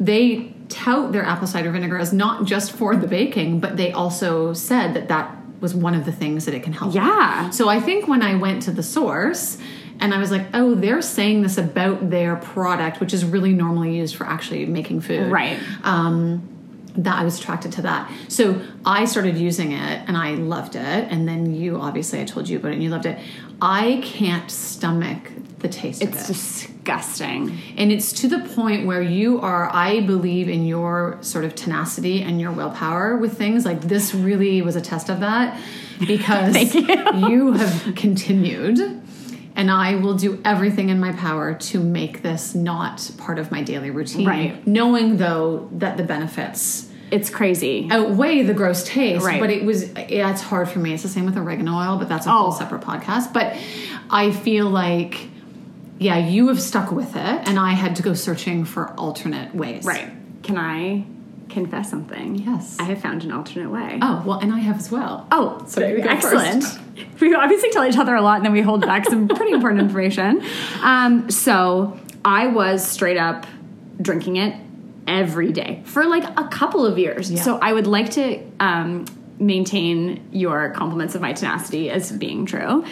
they tout their apple cider vinegar as not just for the baking, but they also said that that was one of the things that it can help. Yeah. With. So I think when I went to the source and I was like, oh, they're saying this about their product, which is really normally used for actually making food. Right. Um, that I was attracted to that. So I started using it and I loved it. And then you, obviously, I told you about it and you loved it. I can't stomach the taste it's of it. It's disgusting. And it's to the point where you are, I believe in your sort of tenacity and your willpower with things. Like this really was a test of that because Thank you. you have continued. And I will do everything in my power to make this not part of my daily routine. Right. Knowing, though, that the benefits... It's crazy. Outweigh the gross taste. Right. But it was... Yeah, it's hard for me. It's the same with oregano oil, but that's a whole oh. separate podcast. But I feel like, yeah, you have stuck with it, and I had to go searching for alternate ways. Right. Can I... confess something. Yes. I have found an alternate way. Oh, well, and I have as well. Oh, so we go excellent. First. We obviously tell each other a lot and then we hold back some pretty important information. Um, so I was straight up drinking it every day for like a couple of years. Yeah. So I would like to um, maintain your compliments of my tenacity as being true.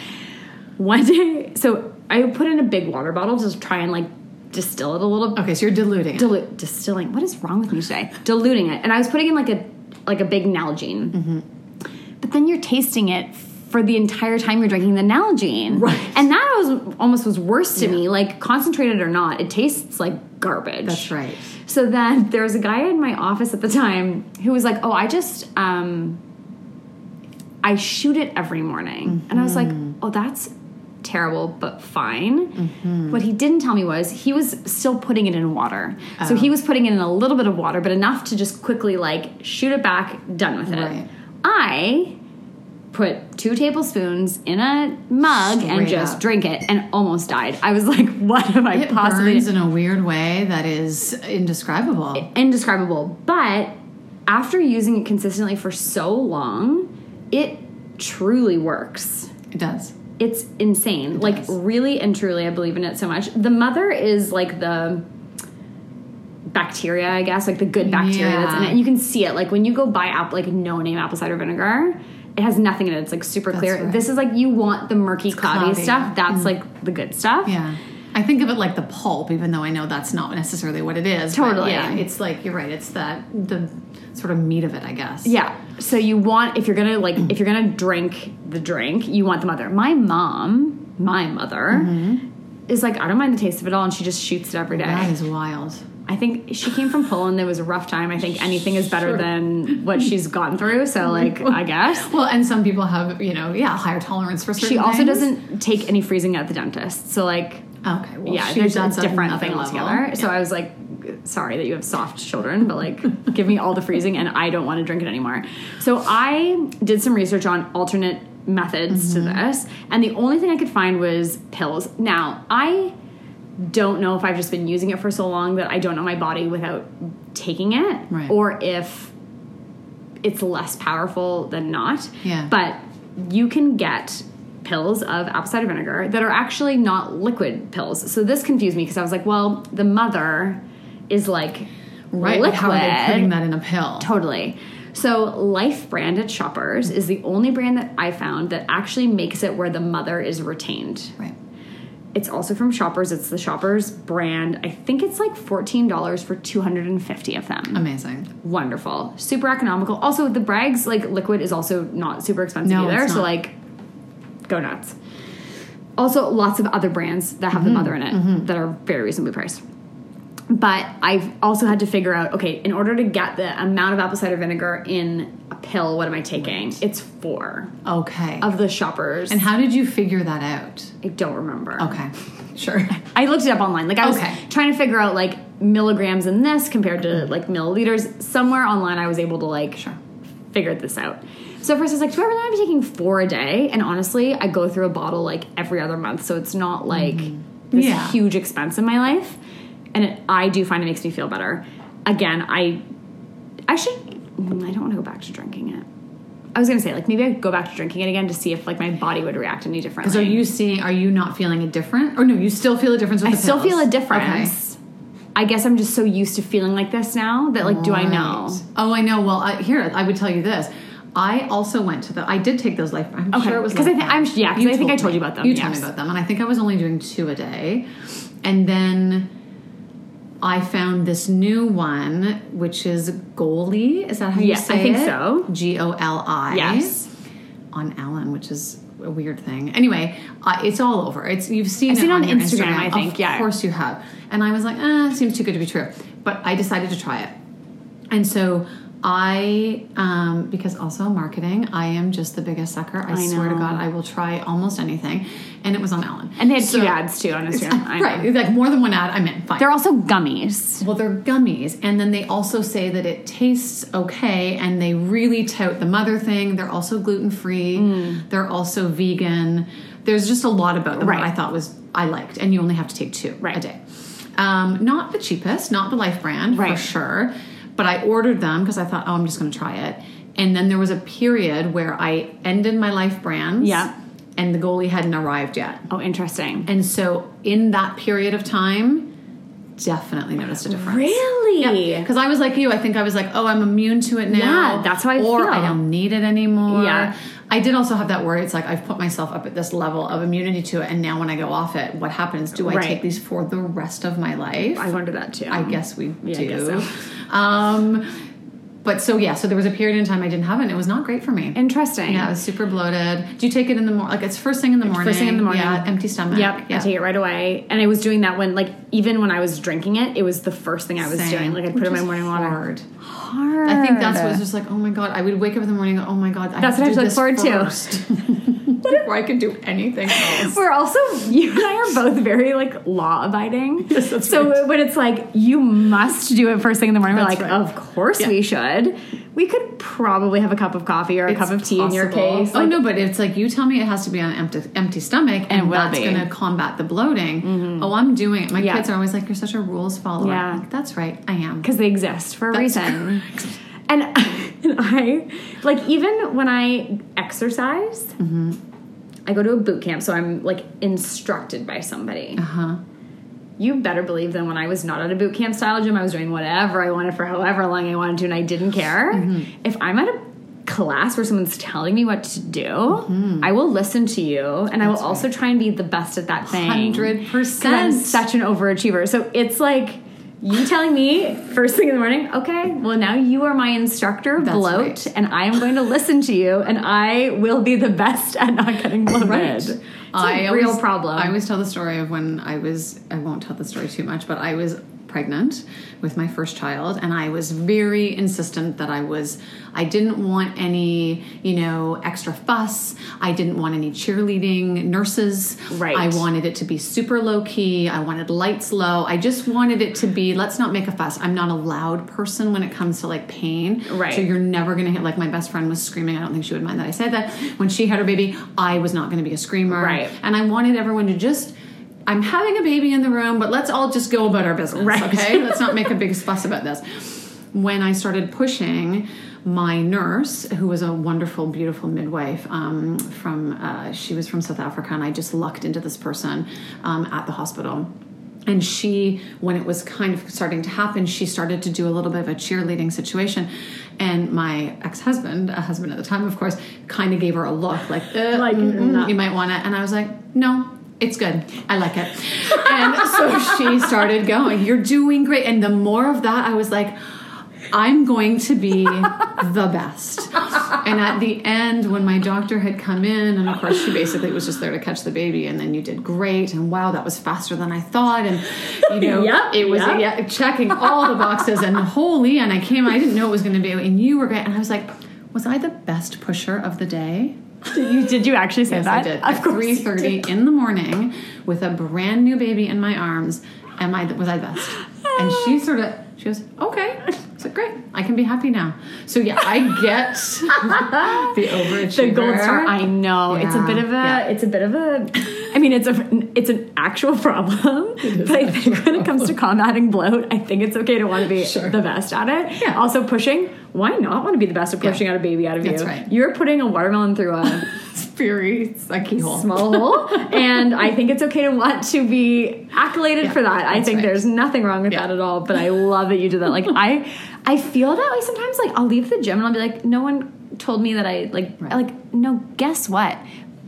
One day, so I put in a big water bottle to just try and like distill it a little. Okay, so you're diluting it. Dilu- distilling. What is wrong with me today? Diluting it. And I was putting in like a like a big Nalgene. Mm-hmm. But then you're tasting it for the entire time you're drinking the Nalgene. Right. And that was almost was worse to yeah. me. Like, concentrated or not, it tastes like garbage. That's right. So then there was a guy in my office at the time who was like, oh, I just, um, I shoot it every morning. Mm-hmm. And I was like, oh, that's terrible, but fine. Mm-hmm. What he didn't tell me was he was still putting it in water. Oh. So he was putting it in a little bit of water, but enough to just quickly like shoot it back, done with it. Right. I put two tablespoons in a mug Straight and just up. Drink it and almost died. I was like, what have I it possibly... It burns in a weird way that is indescribable. Indescribable. But after using it consistently for so long, it truly works. It does. It's insane. It like, does. Really and truly, I believe in it so much. The mother is, like, the bacteria, I guess. Like, the good bacteria yeah. that's in it. And you can see it. Like, when you go buy, app, like, no-name apple cider vinegar, it has nothing in it. It's, like, super that's clear. Right. This is, like, you want the murky, cloudy, cloudy stuff. That's, mm. like, the good stuff. Yeah. I think of it like the pulp, even though I know that's not necessarily what it is. Totally. Yeah, it's like, you're right. It's that the sort of meat of it, I guess. Yeah. So you want, if you're going to like, mm. if you're going to drink the drink, you want the mother. My mom, my mother mm-hmm. is like, I don't mind the taste of it all. And she just shoots it every day. That is wild. I think she came from Poland. It was a rough time. I think anything is better sure. than what she's gone through. So, like, I guess. Well, and some people have, you know, yeah, higher tolerance for certain She also things. Doesn't take any freezing at the dentist. So, like... Okay, well, yeah, there's a different thing altogether. Yeah. So I was like, sorry that you have soft children, but like, give me all the freezing and I don't want to drink it anymore. So I did some research on alternate methods mm-hmm. to this, and the only thing I could find was pills. Now, I don't know if I've just been using it for so long that I don't know my body without taking it, right. or if it's less powerful than not. Yeah. But you can get... pills of apple cider vinegar that are actually not liquid pills. So this confused me because I was like, well, the mother is like right, liquid. How are they putting that in a pill? Totally. So Life Brand at Shoppers is the only brand that I found that actually makes it where the mother is retained. Right. It's also from Shoppers. It's the Shoppers brand. I think it's like fourteen dollars for two hundred fifty of them. Amazing. Wonderful. Super economical. Also, the Braggs like liquid is also not super expensive no, either. It's not. So like... go nuts. Also, lots of other brands that have mm-hmm. the mother in it mm-hmm. that are very reasonably priced. But I've also had to figure out, okay, in order to get the amount of apple cider vinegar in a pill, what am I taking? Right. It's four. Okay. Of the Shoppers. And how did you figure that out? I don't remember. Okay. Sure. I looked it up online. Like, I was okay. trying to figure out, like, milligrams in this compared to like milliliters. Somewhere online I was able to like sure. figure this out. So first I was like, do I really want to be taking four a day? And honestly, I go through a bottle like every other month. So it's not like mm-hmm. this yeah. huge expense in my life. And it, I do find it makes me feel better. Again, I I should, I don't want to go back to drinking it. I was going to say, like, maybe I go back to drinking it again to see if, like, my body would react any differently. Because are you seeing, are you not feeling a difference? Or no, you still feel a difference with I the pills? I still feel a difference. Okay. I guess I'm just so used to feeling like this now that, like, right. do I know? Oh, I know. Well, I, here, I would tell you this. I also went to the, I did take those life, I'm okay. sure it was life. Because I, I'm, yeah, because I think I told me. you about them. You yes. told me about them. And I think I was only doing two a day. And then I found this new one, which is Goli. Is that how you yes, say it? Yes, I think so. G O L I. Yes. On Ellen, which is a weird thing. Anyway, uh, it's all over. It's You've seen I've it seen on, on Instagram, Instagram, I think. Of yeah. course you have. And I was like, eh, it seems too good to be true. But I decided to try it. And so I, um, because also marketing, I am just the biggest sucker. I, I swear know. to God, I will try almost anything. And it was on Ellen. And they had so, two ads, too, on Instagram. I right. Know. Like, more than one ad, I'm in. Fine. They're also gummies. Well, they're gummies. And then they also say that it tastes okay, and they really tout the mother thing. They're also gluten-free. Mm. They're also vegan. There's just a lot about them right. that I thought was, I liked. And you only have to take two right. a day. Um, not the cheapest, not the Life Brand, right. for sure. But I ordered them because I thought, oh, I'm just going to try it. And then there was a period where I ended my Life Brands. Yeah. And the Goli hadn't arrived yet. Oh, interesting. And so in that period of time, definitely noticed a difference. Really? Because yep. I was like you. I think I was like, oh, I'm immune to it now. Yeah, that's how I or feel. Or I don't need it anymore. Yeah. I did also have that worry. It's like I've put myself up at this level of immunity to it. And now when I go off it, what happens? Do I right. take these for the rest of my life? I wonder that too. I guess we yeah, do. I guess so. Um, but so, yeah, so there was a period in time I didn't have it. And it was not great for me. Interesting. Yeah, it was super bloated. Do you take it in the morning? Like, it's first thing in the morning. First thing in the morning. Yeah, empty stomach. Yep, yeah. I take it right away. And I was doing that when, like, even when I was drinking it, it was the first thing I was Same. doing. Like, I'd put it in my morning hard. water. Hard. I think that's what was just like, oh, my God. I would wake up in the morning and go, oh, my God, I that's have to do this first. That's what I look forward to. Before I could do anything else. We're also, you and I are both very, like, law-abiding. Yes, that's so right. when it's like, you must do it first thing in the morning, that's we're like, right. of course yeah. we should. We could probably have a cup of coffee or a it's cup of tea possible. in your case. Oh, like, no, but it's like you tell me it has to be on an empty, empty stomach, and, and that's going to combat the bloating. Mm-hmm. Oh, I'm doing it. My yeah. kids are always like, you're such a rules follower. Yeah. Like, that's right, I am. Because they exist for a that's reason. Correct. And, and I, like, even when I exercise, mm-hmm. I go to a boot camp, so I'm, like, instructed by somebody. Uh-huh. You better believe that when I was not at a boot camp style gym, I was doing whatever I wanted for however long I wanted to, and I didn't care. Mm-hmm. If I'm at a class where someone's telling me what to do, mm-hmm. I will listen to you, and That's I will right. also try and be the best at that thing. one hundred percent. Because I'm such an overachiever. So it's like you telling me first thing in the morning, okay, well, now you are my instructor, That's bloat, right. and I am going to listen to you, and I will be the best at not getting bloated. Right. It's I a real always, problem. I always tell the story of when I was, I won't tell the story too much, but I was pregnant with my first child, and I was very insistent that I was, I didn't want any, you know, extra fuss. I didn't want any cheerleading nurses. Right. I wanted it to be super low key. I wanted lights low. I just wanted it to be, let's not make a fuss. I'm not a loud person when it comes to like pain. Right. So you're never going to hit, like my best friend was screaming. I don't think she would mind that I said that. When she had her baby, I was not going to be a screamer. Right. And I wanted everyone to just, I'm having a baby in the room, but let's all just go about our business, right. okay? Let's not make a big fuss about this. When I started pushing, my nurse, who was a wonderful, beautiful midwife, um, from uh, she was from South Africa, and I just lucked into this person um, at the hospital. And she, when it was kind of starting to happen, she started to do a little bit of a cheerleading situation. And my ex-husband, a husband at the time, of course, kind of gave her a look like, uh, like you might want to. And I was like, no. It's good. I like it. And so she started going, you're doing great. And the more of that, I was like, I'm going to be the best. And at the end, when my doctor had come in, and of course she basically was just there to catch the baby, and then you did great, and wow, that was faster than I thought, and you know, yep, it was yep. yeah, checking all the boxes, and holy, and I came, I didn't know it was going to be, and you were great. And I was like, was I the best pusher of the day? Did you, did you actually say yes, that? Yes, I did. Of course you did. At three thirty in the morning with a brand new baby in my arms. Am I, was I the best? And she sort of, she goes, okay. So great, I can be happy now. So yeah, I get the overachiever. The gold star. I know yeah. it's a bit of a. Yeah. It's a bit of a. I mean, it's a. It's an actual problem. But I think when problem. it comes to combating bloat, I think it's okay to want to be sure. the best at it. Yeah. Also pushing. Why not want to be the best at pushing yeah. out a baby out of That's you? That's right. You're putting a watermelon through a. It's a keyhole. Small hole. And I think it's okay to want to be accoladed yeah, for that. I think right. there's nothing wrong with yeah. that at all. But I love that you did that. Like I I feel that way sometimes. Like I'll leave the gym and I'll be like, no one told me that I like right. like no, guess what?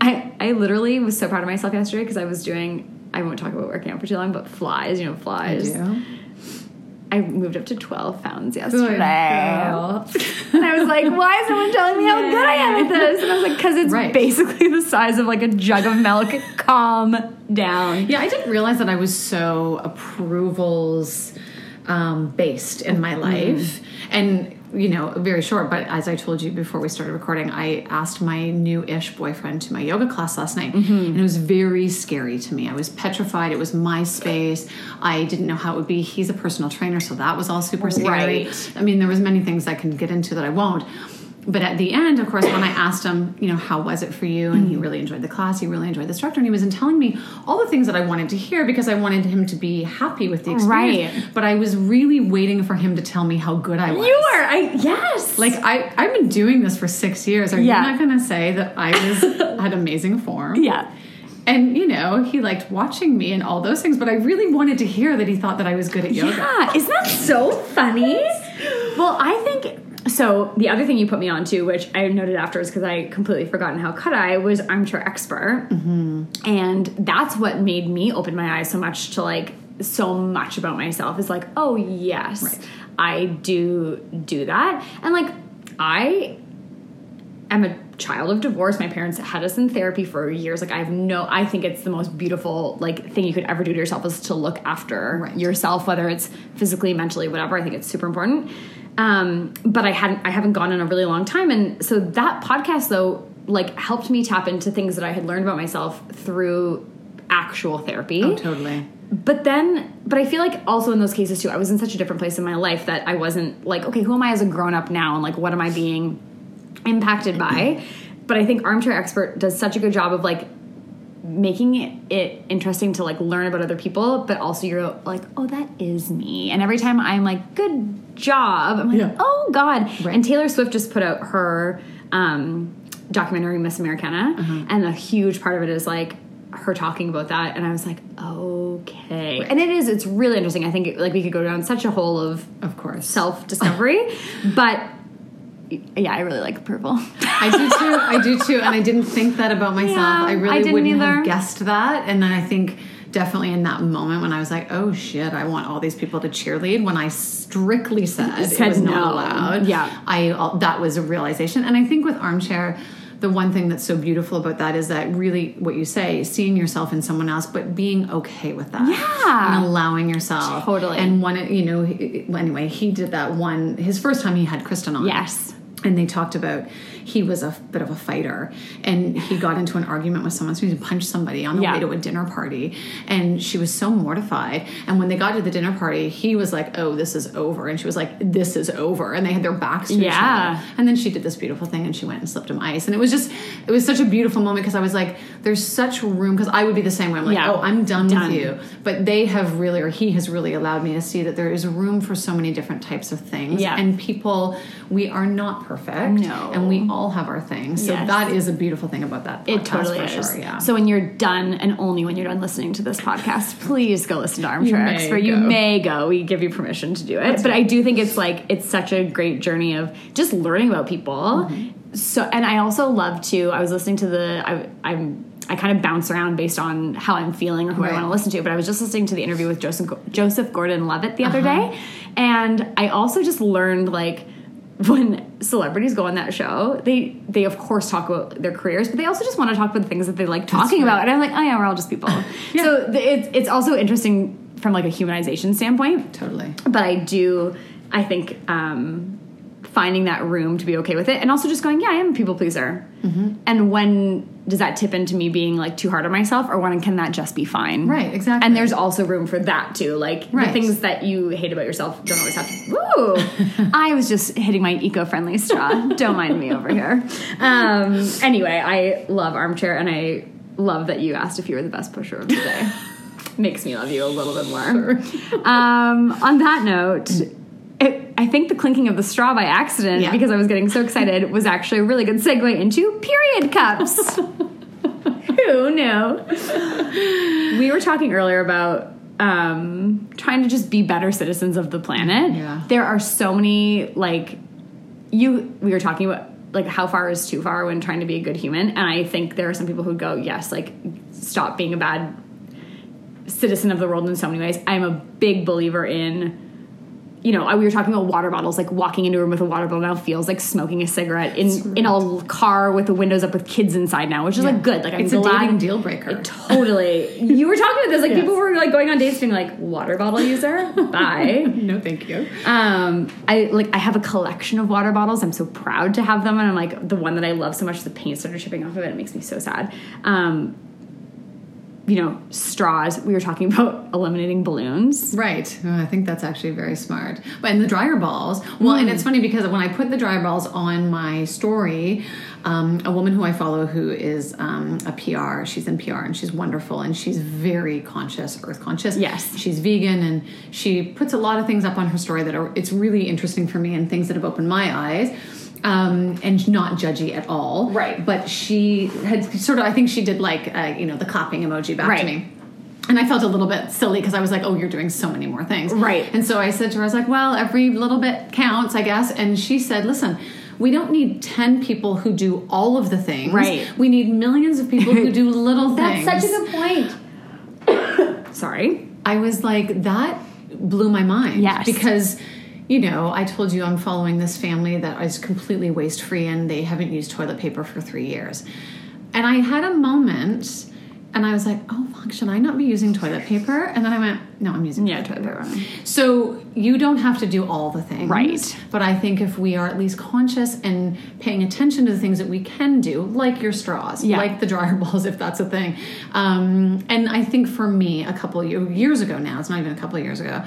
I, I literally was so proud of myself yesterday because I was doing I won't talk about working out for too long, but flies, you know, flies. I do. I moved up to twelve pounds yesterday. Oh, and I was like, why is someone telling me how good I am at this? And I was like, because it's right. basically the size of like a jug of milk. Calm down. Yeah, I didn't realize that I was so approvals um, based in my life. Mm. And, you know, very short. But as I told you before we started recording, I asked my new-ish boyfriend to my yoga class last night. Mm-hmm. And it was very scary to me. I was petrified. It was my space. I didn't know how it would be. He's a personal trainer, so that was all super scary. Right. I mean, there was many things I can get into that I won't. But at the end, of course, when I asked him, you know, how was it for you? And mm-hmm. he really enjoyed the class. He really enjoyed the instructor. And he was in telling me all the things that I wanted to hear because I wanted him to be happy with the experience. Right. But I was really waiting for him to tell me how good I was. You were. I, yes. Like, I, I've been doing this for six years. Are yeah. you not going to say that I was had amazing form? Yeah. And, you know, he liked watching me and all those things. But I really wanted to hear that he thought that I was good at yoga. Yeah. Isn't that so funny? Well, I think... So the other thing you put me on to, which I noted afterwards because I completely forgotten how cut I was, armchair expert, mm-hmm. and that's what made me open my eyes so much to like so much about myself. Is like, oh yes, right. I do do that, and like I am a child of divorce. My parents had us in therapy for years. Like I have no, I think it's the most beautiful like thing you could ever do to yourself is to look after right. yourself, whether it's physically, mentally, whatever. I think it's super important. Um, but I hadn't, I haven't gone in a really long time. And so that podcast though, like helped me tap into things that I had learned about myself through actual therapy. Oh, totally. But then, but I feel like also in those cases too, I was in such a different place in my life that I wasn't like, okay, who am I as a grown up now? And like, what am I being impacted by? But I think Armchair Expert does such a good job of like making it, it interesting to like learn about other people, but also you're like, oh, that is me. And every time I'm like, good job, I'm like, yeah. oh God. Right. And Taylor Swift just put out her um, documentary Miss Americana. Uh-huh. And a huge part of it is like her talking about that. And I was like, okay. Right. And it is, it's really interesting. I think it, like we could go down such a hole of, of course, self-discovery, but yeah, I really like approval. I do too. I do too. And I didn't think that about myself. Yeah, I really I wouldn't either. have guessed that. And then I think definitely in that moment when I was like, oh shit, I want all these people to cheerlead when I strictly said, said it was no. not allowed. Yeah. I, that was a realization. And I think with Armchair, the one thing that's so beautiful about that is that really what you say, seeing yourself in someone else, but being okay with that. Yeah. And allowing yourself. Totally. And one, you know, anyway, he did that one, his first time he had Kristen on. Yes. And they talked about he was a bit of a fighter and he got into an argument with someone. So he punched somebody on the yeah. way to a dinner party. And she was so mortified. And when they got to the dinner party, he was like, oh, this is over. And she was like, this is over. And they had their backs to yeah. each other. And then she did this beautiful thing and she went and slipped him ice. And it was just, it was such a beautiful moment because I was like, there's such room. Because I would be the same way. I'm like, yeah. oh, I'm done, done with you. But they have really, or he has really allowed me to see that there is room for so many different types of things. Yeah. And people, we are not perfect. No. And we all have our things. So yes. that is a beautiful thing about that podcast. It totally for is. Sure, yeah. So when you're done, and only when you're done listening to this podcast, please go listen to Armchair Expert. You may go. We give you permission to do it. That's but right. I do think it's like, it's such a great journey of just learning about people. Mm-hmm. So, and I also love to, I was listening to the, I, I'm, I kind of bounce around based on how I'm feeling or who right. I want to listen to. But I was just listening to the interview with Joseph, Joseph Gordon-Levitt the uh-huh. other day. And I also just learned like, when celebrities go on that show, they they of course talk about their careers, but they also just want to talk about the things that they like talking about. And I'm like, oh yeah, we're all just people. yeah. So it's it's also interesting from like a humanization standpoint. Totally. But I do, I think um, finding that room to be okay with it, and also just going, yeah, I am a people pleaser. Mm-hmm. And when does that tip into me being like too hard on myself, or when can that just be fine? Right, exactly. And there's also room for that too. Like right. the things that you hate about yourself don't always have to. Woo! I was just hitting my eco-friendly straw. Don't mind me over here. Um, anyway, I love Armchair, and I love that you asked if you were the best pusher of the day. Makes me love you a little bit more. Sure. Um, on that note. It, I think the clinking of the straw by accident, yeah. because I was getting so excited, was actually a really good segue into period cups. Who knew? We were talking earlier about um, trying to just be better citizens of the planet. Yeah. There are so many, like, you. we were talking about, like, how far is too far when trying to be a good human. And I think there are some people who go, yes, like, stop being a bad citizen of the world in so many ways. I'm a big believer in... You know, we were talking about water bottles, like walking into a room with a water bottle now feels like smoking a cigarette in, in a car with the windows up with kids inside now, which is, yeah. like, good. Like, I'm it's glad. It's a dating deal breaker. Like, totally. You were talking about this. Like, yes. people were, like, going on dates being like, water bottle user? Bye. No, thank you. Um, I, like, I have a collection of water bottles. I'm so proud to have them. And I'm, like, the one that I love so much, the paint started chipping off of it. It makes me so sad. Um, you know, straws. We were talking about eliminating balloons. Right. Oh, I think that's actually very smart. But and the dryer balls. Well, mm. and it's funny because when I put the dryer balls on my story, um, a woman who I follow who is um, a P R, she's in P R and she's wonderful and she's very conscious, earth conscious. Yes. She's vegan and she puts a lot of things up on her story that are, it's really interesting for me and things that have opened my eyes. Um, and not judgy at all. Right. But she had sort of, I think she did like, uh, you know, the clapping emoji back right. to me. And I felt a little bit silly because I was like, oh, you're doing so many more things. Right. And so I said to her, I was like, well, every little bit counts, I guess. And she said, listen, we don't need ten people who do all of the things. Right. We need millions of people who do little things. That's such a good point. Sorry. I was like, that blew my mind. Yes. Because... You know, I told you I'm following this family that is completely waste-free and they haven't used toilet paper for three years. And I had a moment and I was like, oh, fuck, should I not be using toilet paper? And then I went, no, I'm using yeah, toilet paper. So you don't have to do all the things. Right. But I think if we are at least conscious and paying attention to the things that we can do, like your straws, yeah. like the dryer balls, if that's a thing. Um, and I think for me, a couple of years ago now, it's not even a couple of years ago,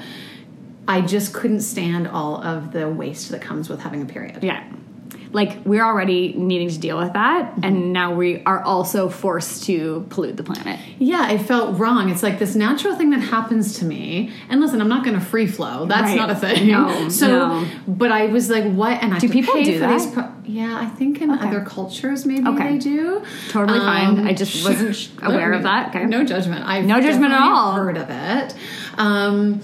I just couldn't stand all of the waste that comes with having a period. Yeah. Like, we're already needing to deal with that, mm-hmm. and now we are also forced to pollute the planet. Yeah, it felt wrong. It's like this natural thing that happens to me, and listen, I'm not going to free flow. That's right. not a thing. No, so, no. But I was like, what? And I do people do that? These pro- yeah, I think in okay. other cultures maybe okay. they do. Totally um, fine. I just wasn't sh- aware no, of that. Okay. No judgment. I've no judgment at all. Heard of it. Um...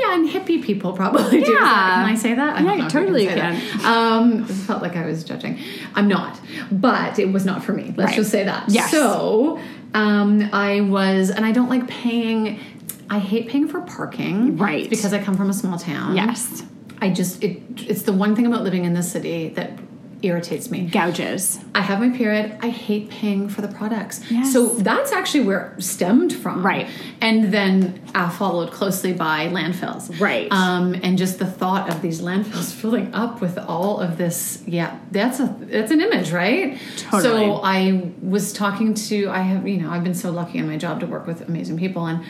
Yeah, and hippie people probably yeah. do. That. Can I say that? I yeah, you totally can. can. Um, it felt like I was judging. I'm not, but it was not for me. Let's right. just say that. Yes. So um, I was, and I don't like paying. I hate paying for parking, right? It's because I come from a small town. Yes. I just it. It's the one thing about living in this city that irritates me. Gouges. I have my period. I hate paying for the products. Yes. So that's actually where it stemmed from. Right. And then uh, followed closely by landfills. Right. Um, and just the thought of these landfills filling up with all of this. Yeah, that's a that's an image, right? Totally. So I was talking to, I have, you know, I've been so lucky in my job to work with amazing people, and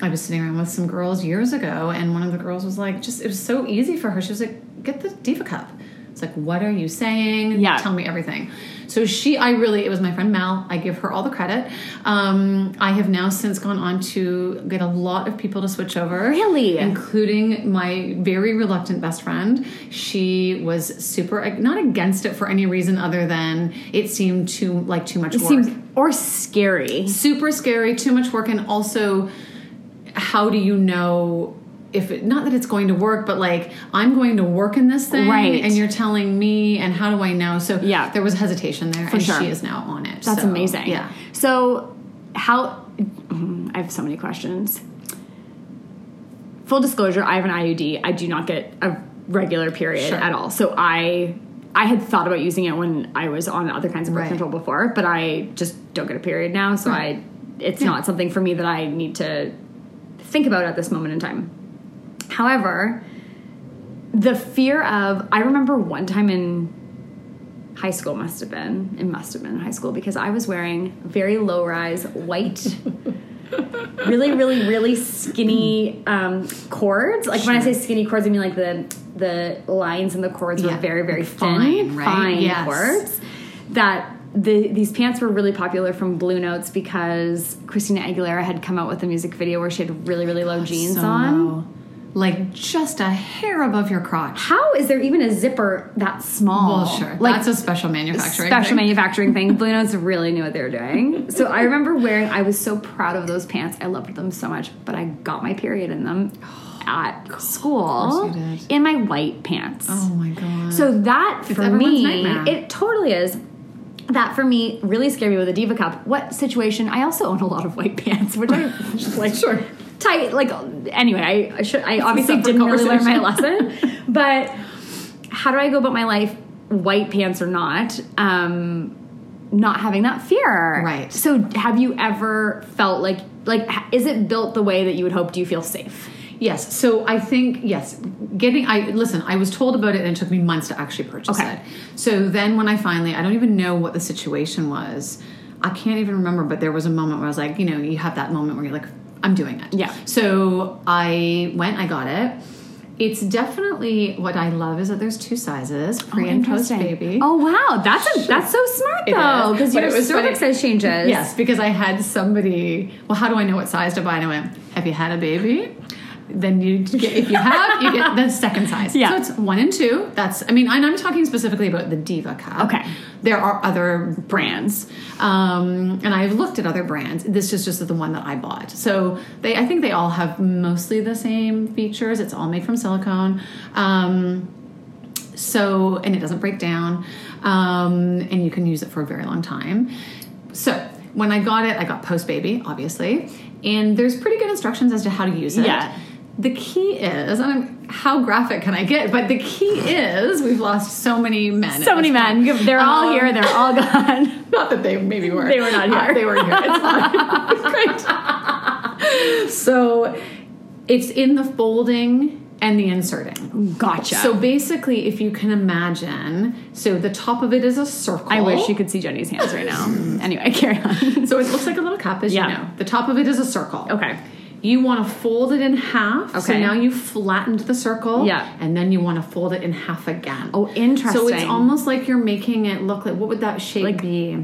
I was sitting around with some girls years ago, and one of the girls was like, just, it was so easy for her. She was like, get the Diva Cup. It's like, what are you saying? Yeah. Tell me everything. So she, I really, it was my friend Mal. I give her all the credit. Um, I have now since gone on to get a lot of people to switch over. Really? Including my very reluctant best friend. She was super, not against it for any reason other than it seemed too, like too much work. It seemed, or scary. Super scary, too much work. And also, how do you know... If it, not that it's going to work, but like I'm going to work in this thing, right. and you're telling me, and how do I know? So yeah. there was hesitation there, for and sure. she is now on it. That's so, amazing. Yeah. So how? I have so many questions. Full disclosure: I have an I U D. I do not get a regular period sure. at all. So I, I had thought about using it when I was on other kinds of birth right. control before, but I just don't get a period now. So right. I, it's yeah. not something for me that I need to think about at this moment in time. However, the fear of, I remember one time in high school, must have been, it must have been in high school, because I was wearing very low-rise white, really, really, really skinny um, cords. Like, sure. When I say skinny cords, I mean like the the lines and the cords yeah. were very, very fine, thin, right? fine yes. cords. That the, these pants were really popular from Blue Notes because Christina Aguilera had come out with a music video where she had really, really low oh, jeans so on. Low. Like, just a hair above your crotch. How is there even a zipper that small? Well, sure. Like, that's a special manufacturing special thing. manufacturing thing. Blue Notes really knew what they were doing. So I remember wearing, I was so proud of those pants. I loved them so much, but I got my period in them at school in my white pants. Oh, my God. So that, it's for me, nightmare. It totally is. That, for me, really scared me with a Diva Cup. What situation? I also own a lot of white pants, which I just like, sure. tight, like, anyway, I, I should, I obviously didn't really learn my lesson, but how do I go about my life, white pants or not, um, not having that fear? Right. So have you ever felt like, like, is it built the way that you would hope? Do you feel safe? Yes. So I think, yes, getting, I, listen, I was told about it and it took me months to actually purchase okay. it. So then when I finally, I don't even know what the situation was. I can't even remember, but there was a moment where I was like, you know, you have that moment where you're like, I'm doing it. Yeah. So I went, I got it. It's definitely, what I love is that there's two sizes, pre oh, and post baby. Oh, wow. That's a, that's so smart, though, because your cervix size changes. Yes, because I had somebody, well, how do I know what size to buy? And I went, have you had a baby? Then you get, if you have, you get the second size. Yeah. So it's one and two. That's, I mean, and I'm talking specifically about the Diva Cup. Okay. There are other brands. Um, and I've looked at other brands. This is just the one that I bought. So they, I think they all have mostly the same features. It's all made from silicone. Um, so, and it doesn't break down. Um, and you can use it for a very long time. So when I got it, I got post baby, obviously. And there's pretty good instructions as to how to use it. Yeah. The key is, and I'm, how graphic can I get? But the key is, we've lost so many men. So many men. Point. They're um, all here. They're all gone. Not that they maybe were. They were not here. Uh, they were here. It's fine. It's great. So it's in the folding and the inserting. Gotcha. So basically, if you can imagine, so the top of it is a circle. I wish you could see Jenny's hands right now. Anyway, carry on. So it looks like a little cup, as yeah. you know. The top of it is a circle. Okay. You want to fold it in half. Okay. So now you've flattened the circle. Yeah. And then you want to fold it in half again. Oh, interesting. So it's almost like you're making it look like, what would that shape like, be?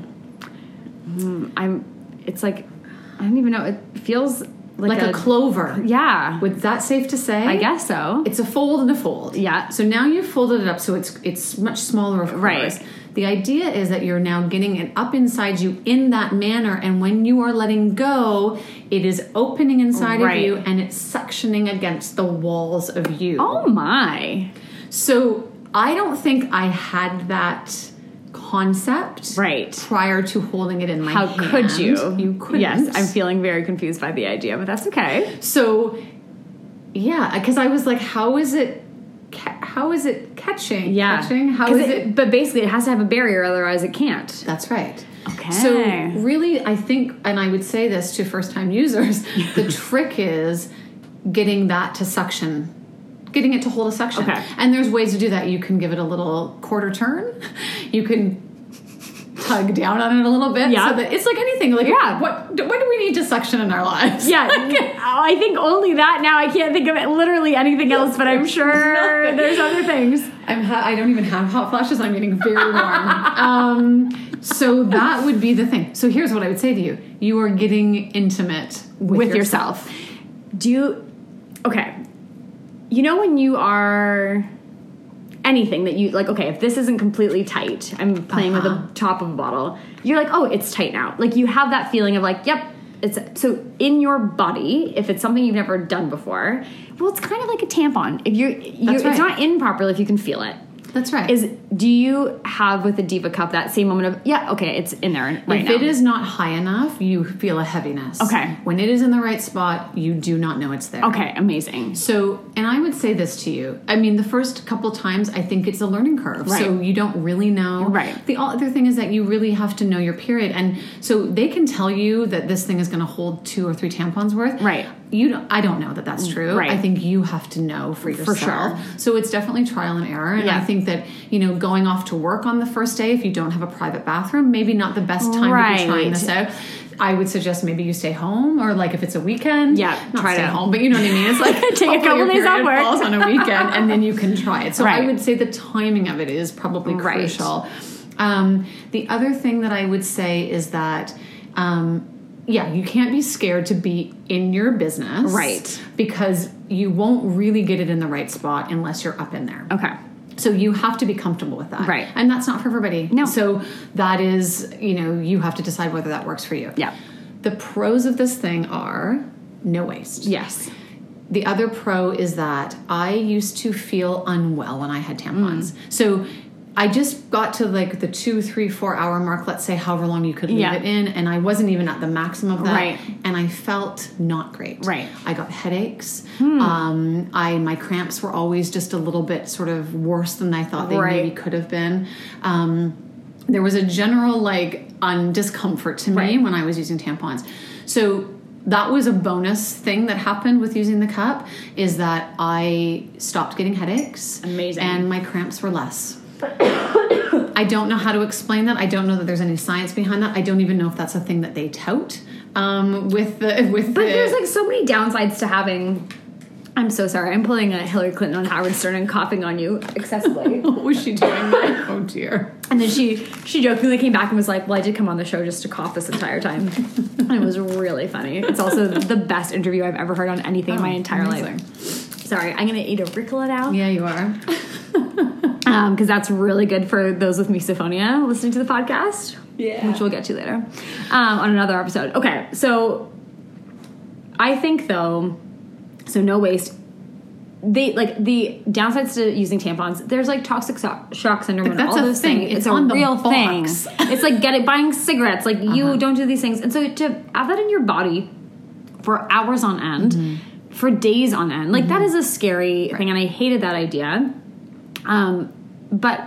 Mm, I'm, it's like, I don't even know. It feels like, like a, a clover. Yeah. Would that safe to say? I guess so. It's a fold and a fold. Yeah. So now you've folded it up, so it's it's much smaller, of course. Right. The idea is that you're now getting it up inside you in that manner, and when you are letting go, it is opening inside right. of you, and it's suctioning against the walls of you. Oh, my. So I don't think I had that concept right. prior to holding it in my How hand. How could you? You couldn't. Yes, I'm feeling very confused by the idea, but that's okay. So, yeah, because I was like, how is it... How is it catching? Yeah. Catching? How is it, it? But basically, it has to have a barrier, otherwise it can't. That's right. Okay. So really, I think, and I would say this to first-time users, the trick is getting that to suction, getting it to hold a suction. Okay. And there's ways to do that. You can give it a little quarter turn. You can tug down on it a little bit. Yeah. So that it's like anything. Like, yeah. What, what do we need to suction in our lives? Yeah. Like, I think only that now. I can't think of it, literally anything else, but I'm sure nothing. There's other things. I'm ha- I don't even have hot flashes. I'm getting very warm. um, so that would be the thing. So here's what I would say to you. You are getting intimate with, with yourself. yourself. Do you... Okay. You know when you are... Anything that you, like, okay, if this isn't completely tight, I'm playing uh-huh. with the top of a bottle, you're like, oh, it's tight now. Like, you have that feeling of like, yep, it's, so in your body, if it's something you've never done before, well, it's kind of like a tampon. If you're, you're right. It's not in properly if you can feel it. That's right. Is do you have with the Diva Cup that same moment of, yeah, okay, it's in there right if now? If it is not high enough, you feel a heaviness. Okay. When it is in the right spot, you do not know it's there. Okay, amazing. So, and I would say this to you. I mean, the first couple times, I think it's a learning curve. Right. So you don't really know. Right. The other thing is that you really have to know your period. And so they can tell you that this thing is going to hold two or three tampons worth. Right. You don't, I don't know that that's true. Right. I think you have to know for yourself. For sure. So it's definitely trial and error. And yeah. I think that, you know, going off to work on the first day, if you don't have a private bathroom, maybe not the best time right. to be trying this out. I would suggest maybe you stay home, or like if it's a weekend, yeah, not try stay it. home, but you know what I mean? It's like take a couple days off work falls on a weekend and then you can try it. So right. I would say the timing of it is probably right. crucial. Um, the other thing that I would say is that, um, yeah, you can't be scared to be in your business. Right. Because you won't really get it in the right spot unless you're up in there. Okay. So you have to be comfortable with that. Right. And that's not for everybody. No. So that is, you know, you have to decide whether that works for you. Yeah. The pros of this thing are no waste. Yes. The other pro is that I used to feel unwell when I had tampons. Mm. So I just got to like the two, three, four hour mark, let's say however long you could leave yeah. it in, and I wasn't even at the maximum of that. Right. And I felt not great. Right. I got headaches. Hmm. Um, I my cramps were always just a little bit sort of worse than I thought they right. maybe could have been. Um, there was a general like un- discomfort to me right. when I was using tampons. So that was a bonus thing that happened with using the cup, is that I stopped getting headaches. Amazing. And my cramps were less. I don't know how to explain that. I don't know that there's any science behind that. I don't even know if that's a thing that they tout um, with the with. But the, there's like so many downsides to having. I'm so sorry. I'm pulling a Hillary Clinton on Howard Stern and coughing on you excessively. What was she doing? That? Oh dear. And then she she jokingly came back and was like, "Well, I did come on the show just to cough this entire time." And it was really funny. It's also the best interview I've ever heard on anything oh, in my entire amazing. life. Sorry, I'm gonna eat a Ricola now. Yeah, you are. Um, because that's really good for those with misophonia listening to the podcast. Yeah. Which we'll get to later. Um, on another episode. Okay, so I think though, so no waste. They like the downsides to using tampons. There's like toxic so- shock syndrome like, and all those thing. things. It's, it's on a the real box. thing. It's like get it buying cigarettes. Like uh-huh. you don't do these things, and so to have that in your body for hours on end, mm-hmm. for days on end, like mm-hmm. that is a scary right. thing. And I hated that idea. Um, but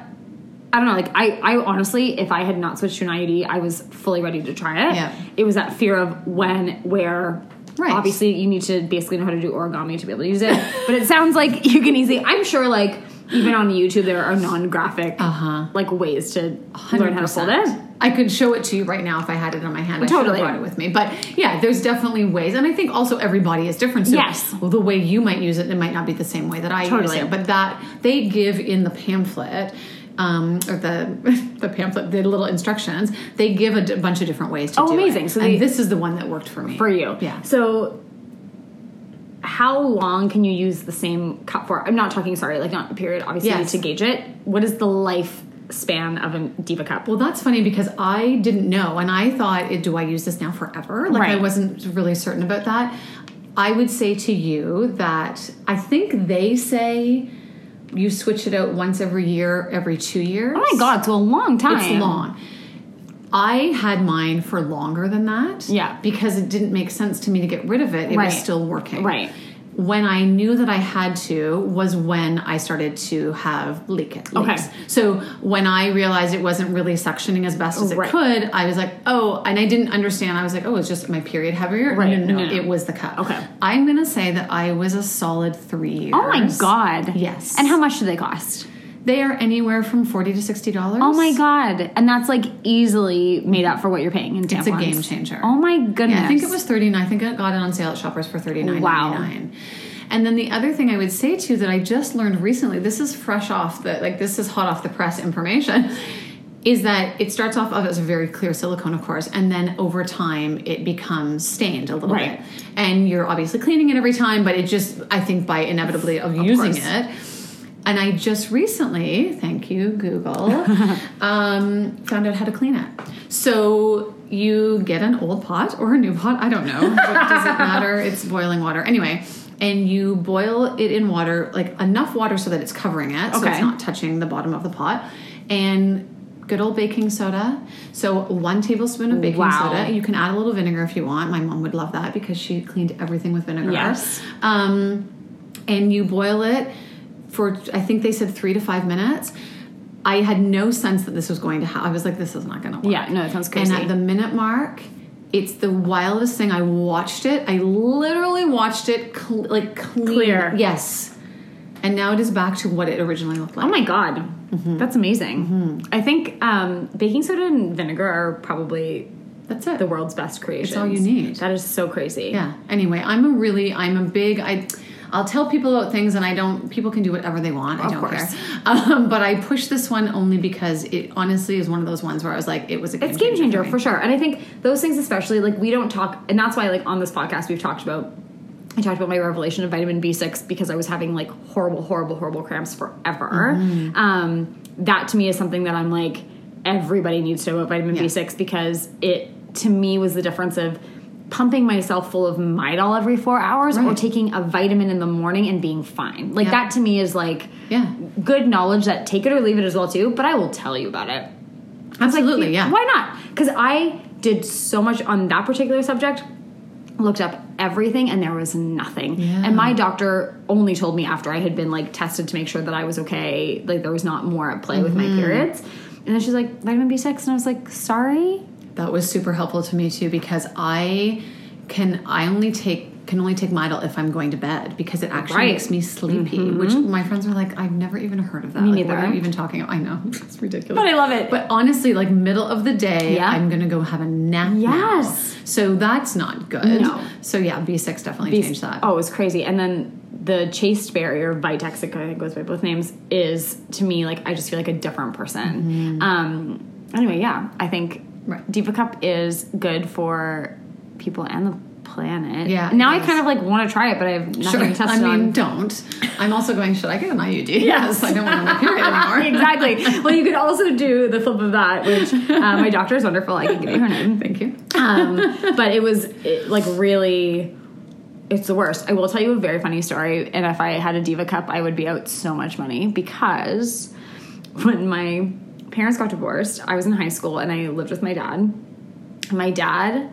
I don't know, like I, I honestly, if I had not switched to an I U D, I was fully ready to try it. Yeah. It was that fear of when, where, right. obviously you need to basically know how to do origami to be able to use it, but it sounds like you can easily, I'm sure like even on YouTube, there are non-graphic uh-huh. like ways to one hundred percent learn how to fold it. I could show it to you right now if I had it in my hand. I totally. should have brought it with me. But yeah, there's definitely ways. And I think also everybody is different. So yes. Well, the way you might use it, it might not be the same way that I totally. use it. But that they give in the pamphlet, um, or the the pamphlet, the little instructions, they give a d- bunch of different ways to oh, do amazing. it. So they, and this is the one that worked for me. For you. Yeah. So how long can you use the same cup for? I'm not talking, sorry, like not a period, obviously, yes. to gauge it. What is the life span of a Diva Cup? Well, that's funny because I didn't know. And I thought, do I use this now forever? Like right. I wasn't really certain about that. I would say to you that I think they say you switch it out once every year, every two years. Oh my God, so a long time. It's long. I had mine for longer than that. Yeah. Because it didn't make sense to me to get rid of it. It right. was still working. Right. When I knew that I had to was when I started to have leak leaks. Okay. So when I realized it wasn't really suctioning as best as it right. could, I was like, oh, and I didn't understand. I was like, oh, it's just my period heavier. Right. No, no, no, no. It was the cup. Okay. I'm going to say that I was a solid three years. Oh, my God. Yes. And how much do they cost? They are anywhere from forty dollars to sixty dollars. Oh, my God. And that's, like, easily made up for what you're paying in tampons. It's a game changer. Oh, my goodness. Yeah, I think it was thirty-nine dollars. I think I got it on sale at Shoppers for thirty-nine dollars and ninety-nine cents. Wow. And then the other thing I would say, too, that I just learned recently, this is fresh off the, like, this is hot off the press information, is that it starts off as a very clear silicone, of course, and then over time it becomes stained a little right. bit. And you're obviously cleaning it every time, but it just, I think, by inevitably of, of using course. it. And I just recently, thank you, Google, um, found out how to clean it. So you get an old pot or a new pot. I don't know. Does it matter? It's boiling water. Anyway, and you boil it in water, like enough water so that it's covering it, okay. so it's not touching the bottom of the pot, and good old baking soda. So one tablespoon of baking wow. soda. You can add a little vinegar if you want. My mom would love that because she cleaned everything with vinegar. Yes. Um, and you boil it for, I think they said three to five minutes. I had no sense that this was going to happen. I was like, this is not going to work. Yeah, no, it sounds crazy. And at the minute mark, it's the wildest thing. I watched it. I literally watched it cl- like clean. Clear. Yes. And now it is back to what it originally looked like. Oh, my God. Mm-hmm. That's amazing. Mm-hmm. I think um, baking soda and vinegar are probably that's it. the world's best creations. It's all you need. That is so crazy. Yeah. Anyway, I'm a really, I'm a big, I, I'll tell people about things and I don't, people can do whatever they want. Of I don't course. care. Um, but I push this one only because it honestly is one of those ones where I was like, it was a game it's changer. It's game changer for, for sure. And I think those things especially, like we don't talk, and that's why like on this podcast we've talked about I talked about my revelation of vitamin B six because I was having, like, horrible, horrible, horrible cramps forever. Mm. Um, that, to me, is something that I'm like, everybody needs to know about vitamin yeah. B six because it, to me, was the difference of pumping myself full of Midol every four hours right. or taking a vitamin in the morning and being fine. Like, yeah. that, to me, is, like, yeah. good knowledge that take it or leave it as well, too, but I will tell you about it. Absolutely, like, yeah. Why not? Because I did so much on that particular subject, looked up everything and there was nothing. Yeah. And my doctor only told me after I had been like tested to make sure that I was okay. Like there was not more at play mm-hmm. with my periods. And then she's like, vitamin B six. And I was like, sorry. That was super helpful to me too, because I can, I only take, can only take Midol if I'm going to bed because it actually right. makes me sleepy, mm-hmm. which my friends were like, I've never even heard of that. Me like, neither. What are you even talking about? I know. It's ridiculous. But I love it. But honestly, like middle of the day, yeah. I'm going to go have a nap Yes. now. So that's not good. No. So yeah, B six definitely B- changed that. Oh, it was crazy. And then the chaste barrier, Vitex, I think goes by both names, is to me, like, I just feel like a different person. Mm-hmm. Um, anyway, yeah, I think right. Diva Cup is good for people and the planet. Yeah. Now I kind of like want to try it, but I have nothing sure. to test it on. I mean, don't. I'm also going, should I get an I U D? Yes. I don't want to hear it anymore. Exactly. Well, you could also do the flip of that, which uh, my doctor is wonderful. I can give you her name. Thank you. Um, but it was it, like really, it's the worst. I will tell you a very funny story. And if I had a Diva Cup, I would be out so much money because when my parents got divorced, I was in high school and I lived with my dad. My dad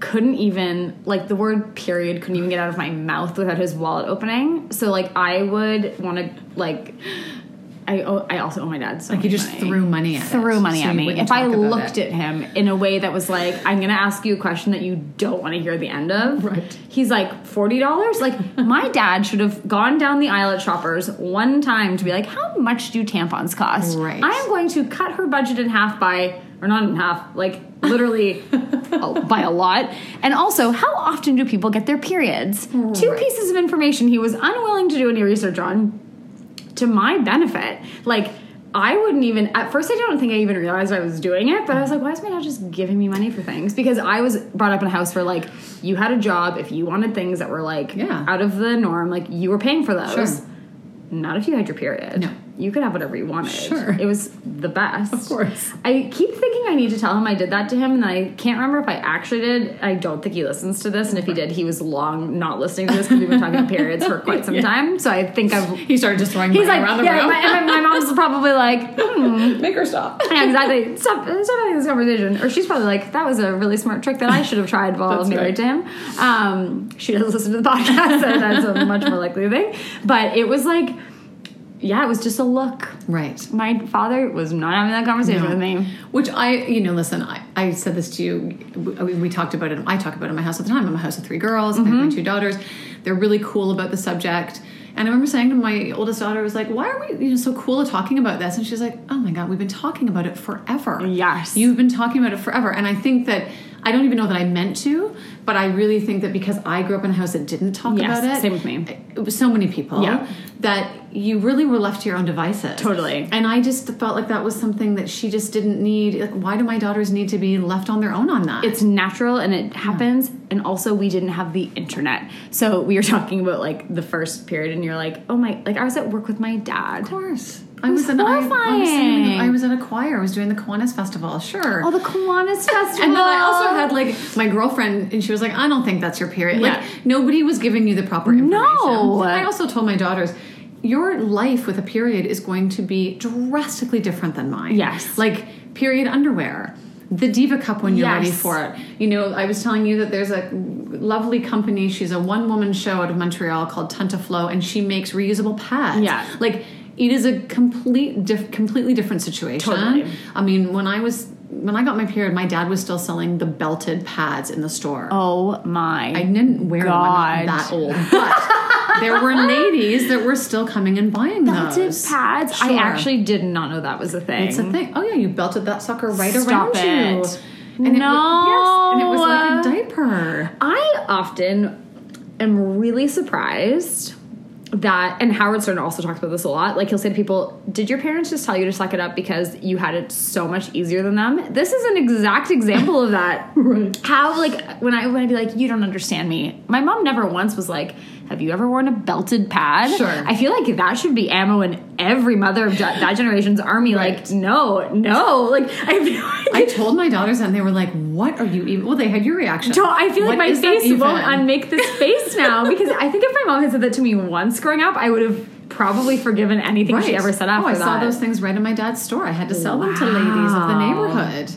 couldn't even, like, the word period couldn't even get out of my mouth without his wallet opening. So, like, I would want to, like, I owe, I also owe my dad so Like, you just money. threw money at Threw it. money so at me. If I looked it. at him in a way that was like, I'm going to ask you a question that you don't want to hear the end of. Right. He's like, forty dollars? Like, my dad should have gone down the aisle at Shoppers one time to be like, how much do tampons cost? Right. I am going to cut her budget in half by... Or not in half, like literally oh, by a lot. And also, how often do people get their periods? Right. Two pieces of information he was unwilling to do any research on to my benefit. Like, I wouldn't even, at first I don't think I even realized I was doing it, but I was like, why is my dad just giving me money for things? Because I was brought up in a house where like, you had a job, if you wanted things that were like yeah. out of the norm, like you were paying for those. Sure. Not if you had your period. No. You could have whatever you wanted. Sure. It was the best. Of course. I keep thinking I need to tell him I did that to him, and I can't remember if I actually did. I don't think he listens to this, and if he did, he was long not listening to this because we've been talking about periods for quite some yeah. time. So I think I've... He started just throwing money like, around the yeah, room. My, my mom's probably like, hmm. Make her stop. Yeah, exactly. Stop, stop having this conversation. Or she's probably like, that was a really smart trick that I should have tried while I was married right. to him. Um, she doesn't listen to the podcast, so that's a much more likely thing. But it was like... Yeah, it was just a look. Right. My father was not having that conversation no. with me. Which I, you know, listen, I, I said this to you. We, we talked about it. I talk about it in my house at the time. I'm a house of three girls. Mm-hmm. I have my two daughters. They're really cool about the subject. And I remember saying to my oldest daughter, I was like, why are we you know, so cool at talking about this? And she's like, oh my God, we've been talking about it forever. Yes. You've been talking about it forever. And I think that, I don't even know that I meant to, but I really think that because I grew up in a house that didn't talk yes, about it. Same with me. It was so many people. Yeah. That you really were left to your own devices. Totally. And I just felt like that was something that she just didn't need. Like, why do my daughters need to be left on their own on that? It's natural and it happens. Yeah. And also we didn't have the internet. So we were talking about like the first period and you're like, oh my, like I was at work with my dad. Of course. I was, was in, I, I was in I was at a choir choir was doing the Kiwanis Festival. Sure. Oh, the Kiwanis Festival. And then I also had, like, my girlfriend, and she was like, I don't think that's your period. Yeah. Like, nobody was giving you the proper information. No. And I also told my daughters, your life with a period is going to be drastically different than mine. Yes. Like, period underwear. The Diva Cup when you're yes. ready for it. You know, I was telling you that there's a lovely company. She's a one-woman show out of Montreal called Tuntaflow, and she makes reusable pads. Yeah. Like, it is a complete, diff- completely different situation. Totally. I mean, when I was... When I got my period, my dad was still selling the belted pads in the store. Oh, my I didn't wear God. them when I was that old. But there were ladies that were still coming and buying belted those. Belted pads? Sure. I actually did not know that was a thing. It's a thing. Oh, yeah. You belted that sucker right Stop around it. you. And no. It was, yes. And it was like a diaper. I often am really surprised... That, and Howard Stern also talks about this a lot. Like, he'll say to people, did your parents just tell you to suck it up because you had it so much easier than them? This is an exact example of that. Right. How, like, when I when I'd be like, you don't understand me. My mom never once was like, have you ever worn a belted pad? Sure. I feel like that should be ammo in every mother of ge- that generation's army. Right. Like, no, no. Like, I feel like... I told my daughters that, and they were like, what are you even... Well, they had your reaction. So I feel what like my face won't unmake this face now, because I think if my mom had said that to me once growing up, I would have probably forgiven anything right. she ever said after that. Oh, I that. saw those things right in my dad's store. I had to sell wow. them to ladies of the neighborhood.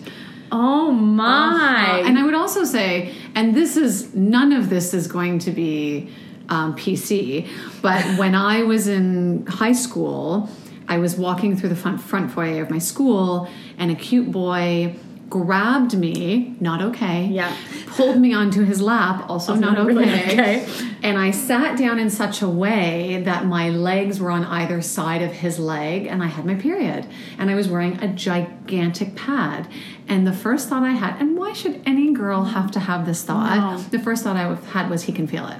Oh, my. Uh-huh. And I would also say, and this is... None of this is going to be... Um, P C, but when I was in high school, I was walking through the front, front foyer of my school, and a cute boy grabbed me, not okay, yeah, pulled me onto his lap, also, also not, not okay, really okay, and I sat down in such a way that my legs were on either side of his leg, and I had my period, and I was wearing a gigantic pad, and the first thought I had, and why should any girl have to have this thought? No. The first thought I had was, he can feel it.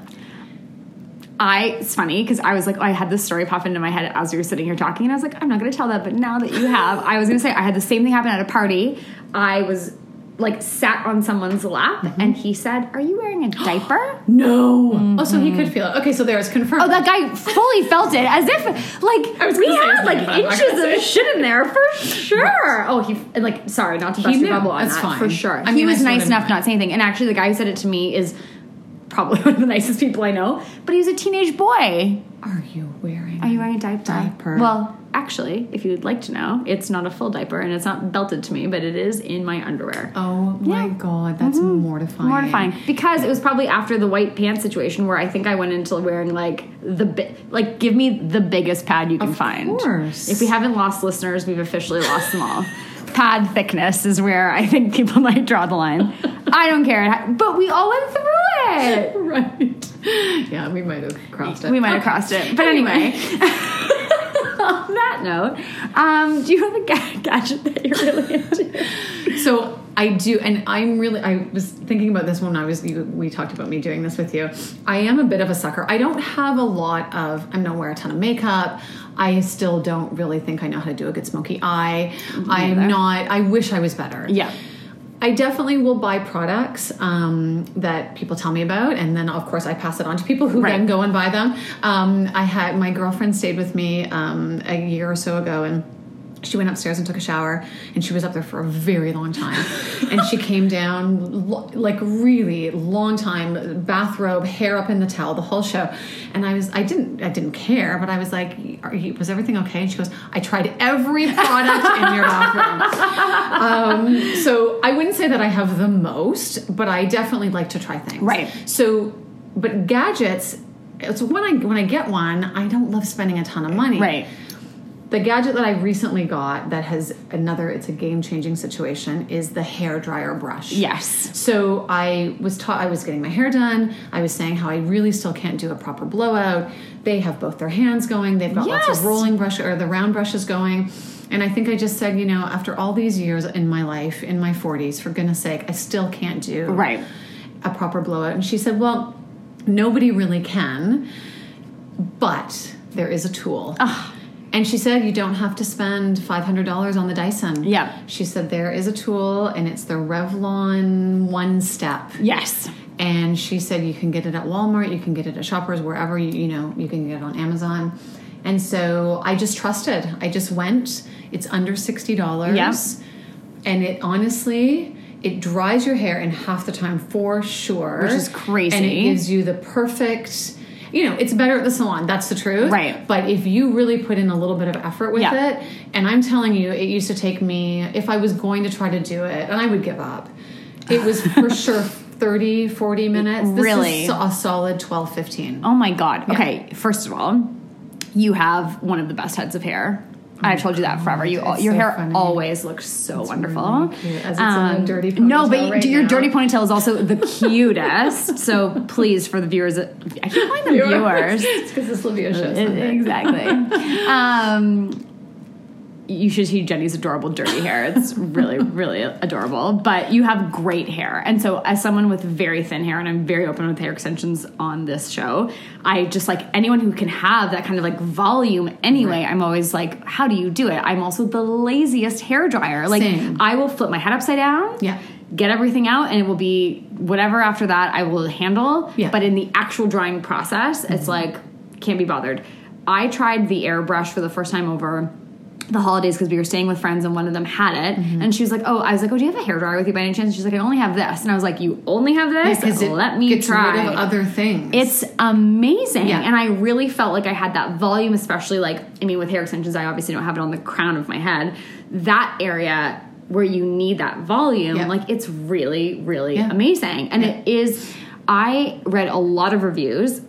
I, it's funny because I was like, oh, I had this story pop into my head as we were sitting here talking, and I was like, I'm not going to tell that, but now that you have, I was going to say I had the same thing happen at a party. I was like sat on someone's lap, mm-hmm. and he said, "Are you wearing a diaper?" No. Mm-hmm. Oh, so he could feel it. Okay, so there it's confirmed. Oh, that guy fully felt it, as if like we had like inches of shit in there for sure. Oh, he and like sorry, not to bust your bubble on that, for sure. I mean, he was nice enough not to say anything, and actually, the guy who said it to me is. Probably one of the nicest people I know, but he was a teenage boy. Are you wearing? Are you wearing a diaper? Diaper. Well, actually, if you would like to know, it's not a full diaper and it's not belted to me, but it is in my underwear. Oh yeah. My God, that's mm-hmm. mortifying. Mortifying, because it was probably after the white pants situation where I think I went into wearing like the bi- like give me the biggest pad you can of find. Of course. If we haven't lost listeners, we've officially lost them all. Pad thickness is where I think people might draw the line. I don't care, but we all went through. Right. Yeah, we might have crossed it. We might have okay. crossed it. But anyway, on that note, um, do you have a ga- gadget that you're really into? So I do, and I'm really, I was thinking about this when I was, you, we talked about me doing this with you. I am a bit of a sucker. I don't have a lot of, I don't wear a ton of makeup. I still don't really think I know how to do a good smoky eye. I'm not, I wish I was better. Yeah. I definitely will buy products um, that people tell me about, and then, of course, I pass it on to people who right. then go and buy them. Um, I had my girlfriend stayed with me um, a year or so ago, and she went upstairs and took a shower, and she was up there for a very long time. And she came down, lo- like, really long time, bathrobe, hair up in the towel, the whole show. And I was, I didn't, I didn't care, but I was like, Are you, was everything okay? And she goes, I tried every product in your bathroom. Um, so I wouldn't say that I have the most, but I definitely like to try things. Right. So, but gadgets, it's when I, when I get one, I don't love spending a ton of money. Right. The gadget that I recently got that has another, it's a game-changing situation, is the hair dryer brush. Yes. So I was taught, I was getting my hair done. I was saying how I really still can't do a proper blowout. They have both their hands going. They've got yes. lots of rolling brush or the round brushes going. And I think I just said, you know, after all these years in my life, in my forties, for goodness sake, I still can't do right. a proper blowout. And she said, well, nobody really can, but there is a tool. Ugh. And she said, you don't have to spend five hundred dollars on the Dyson. Yeah. She said, there is a tool, and it's the Revlon One Step. Yes. And she said, you can get it at Walmart, you can get it at Shoppers, wherever, you, you know, you can get it on Amazon. And so I just trusted. I just went. It's under sixty dollars. Yeah. And it honestly, it dries your hair in half the time for sure. Which is crazy. And it gives you the perfect, you know, it's better at the salon. That's the truth. Right. But if you really put in a little bit of effort with yeah. it, and I'm telling you, it used to take me, if I was going to try to do it, and I would give up, it was for sure thirty, forty minutes. This really? Is a solid twelve, fifteen. Oh my God. Yeah. Okay. First of all, you have one of the best heads of hair. Oh I told you that forever. You, all, your so hair funny. Always looks so that's wonderful. Really cute. As it's um, in a dirty ponytail no, but right your now. Dirty ponytail is also the cutest. So please, for the viewers, I can't find the viewers. It's because it's Sylvia show. Exactly. um, you should see Jenny's adorable dirty hair. It's really, really adorable. But you have great hair. And so as someone with very thin hair, and I'm very open with hair extensions on this show, I just like anyone who can have that kind of like volume anyway, right. I'm always like, how do you do it? I'm also the laziest hairdryer. Like same. I will flip my head upside down. Yeah. Get everything out, and it will be whatever after that I will handle. Yeah. But in the actual drying process, mm-hmm. it's like, can't be bothered. I tried the airbrush for the first time over the holidays because we were staying with friends and one of them had it mm-hmm. and she was like, oh, I was like, oh, do you have a hairdryer with you by any chance? And she's like, I only have this. And I was like, you only have this? Yeah, let me gets try rid of other things. It's amazing. Yeah. And I really felt like I had that volume, especially like, I mean, with hair extensions, I obviously don't have it on the crown of my head. That area where you need that volume, yeah. like it's really, really yeah. amazing. And yeah. it is, I read a lot of reviews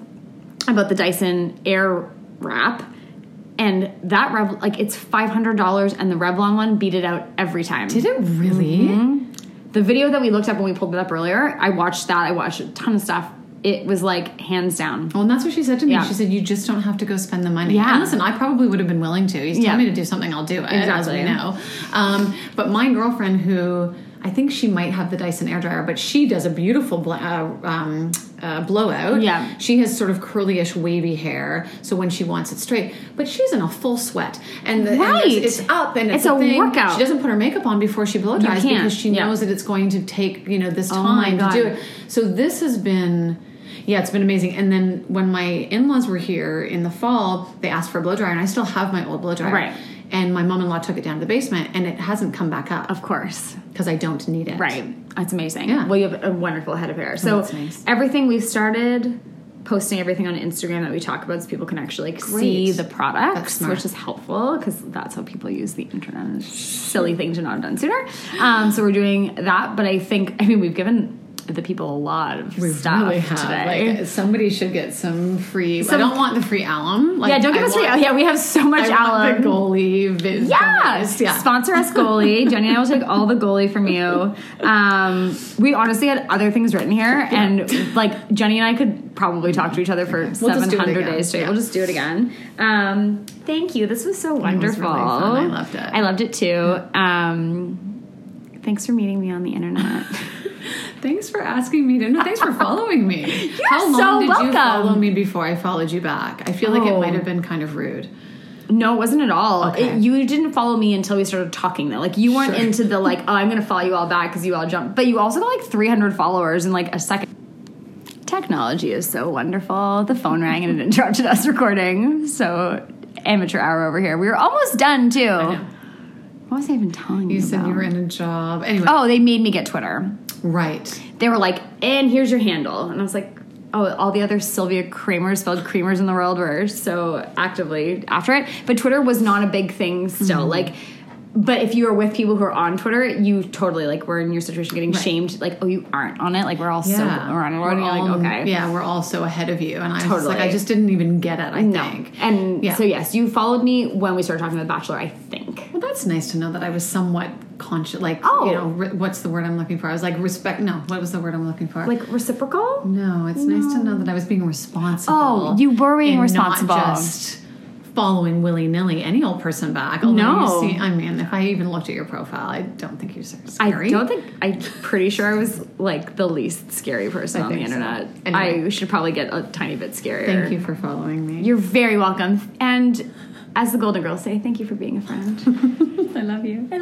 about the Dyson Air Wrap. And that, Rev- like, it's five hundred dollars, and the Revlon one beat it out every time. Did it really? Mm-hmm. The video that we looked up when we pulled it up earlier, I watched that. I watched a ton of stuff. It was, like, hands down. Well, and that's what she said to me. Yeah. She said, you just don't have to go spend the money. Yeah. And listen, I probably would have been willing to. You tell yeah. me to do something, I'll do it, exactly. as we know. Um, but my girlfriend who... I think she might have the Dyson hairdryer, but she does a beautiful bl- uh, um, uh, blowout. Yeah. She has sort of curly-ish, wavy hair, so when she wants it straight. But she's in a full sweat. And, the, right. and it's, it's up, and it's, it's a, a thing. Workout. She doesn't put her makeup on before she blow dries because she yeah. knows that it's going to take, you know, this time oh to do it. So this has been... Yeah, it's been amazing. And then when my in-laws were here in the fall, they asked for a blow dryer, and I still have my old blow dryer. Right. And my mom-in-law took it down to the basement, and it hasn't come back up. Of course. Because I don't need it. Right. That's amazing. Yeah. Well, you have a wonderful head of hair. So oh, that's nice. Everything we've started... posting everything on Instagram that we talk about so people can actually like see the products, which is helpful because that's how people use the internet. It's a silly thing to not have done sooner. Um, so we're doing that. But I think, I mean, we've given the people a lot of we stuff really have. Today. Like, somebody should get some free, some, I don't want the free alum. Like, yeah, don't give I us want, free, yeah, we have so much I alum. I want the Goli. Biz yeah. yeah. Sponsor us Goli. Jenny and I will take all the Goli from you. Um, we honestly had other things written here yeah. and like Jenny and I could probably talk to each other for we'll seven hundred days straight. Yeah. We'll just do it again. Um, thank you. This was so wonderful. It was really fun. I loved it. I loved it too. Um, thanks for meeting me on the internet. Thanks for asking me to no, thanks for following me. You're how long so did welcome. You follow me before I followed you back? I feel oh. like it might have been kind of rude. No, it wasn't at all. Okay. It, you didn't follow me until we started talking, though. Like, you weren't sure. into the, like, oh, I'm going to follow you all back because you all jumped. But you also got, like, three hundred followers in, like, a second. Technology is so wonderful. The phone rang and it interrupted us recording. So, amateur hour over here. We were almost done, too. I know. What was I even telling you You said about? You were in a job. Anyway. Oh, they made me get Twitter. Right. They were like, and here's your handle. And I was like, oh, all the other Sylvia Kramers, spelled Kramers in the world, were so actively after it. But Twitter was not a big thing still. Mm-hmm. Like, but if you were with people who are on Twitter, you totally, like, were in your situation getting right. shamed. Like, oh, you aren't on it? Like, we're all yeah. so, we're on it. We're and you're all, like, okay. Yeah, we're all so ahead of you. And I totally. Was like, I just didn't even get it, I no. think. And yeah. so, yes, you followed me when we started talking about The Bachelor, I think. Well, that's nice to know that I was somewhat conscious. Like, oh. you know, re- what's the word I'm looking for? I was like, respect. No, what was the word I'm looking for? Like, reciprocal? No, it's no. nice to know that I was being responsible. Oh, you were being responsible. Not just... following willy-nilly any old person back. No. You see, I mean, if I even looked at your profile, I don't think you're scary. I don't think... I'm pretty sure I was, like, the least scary person I on the internet. So. Anyway. I should probably get a tiny bit scarier. Thank you for following me. You're very welcome. And as the Golden Girls say, thank you for being a friend. I love you. I love you.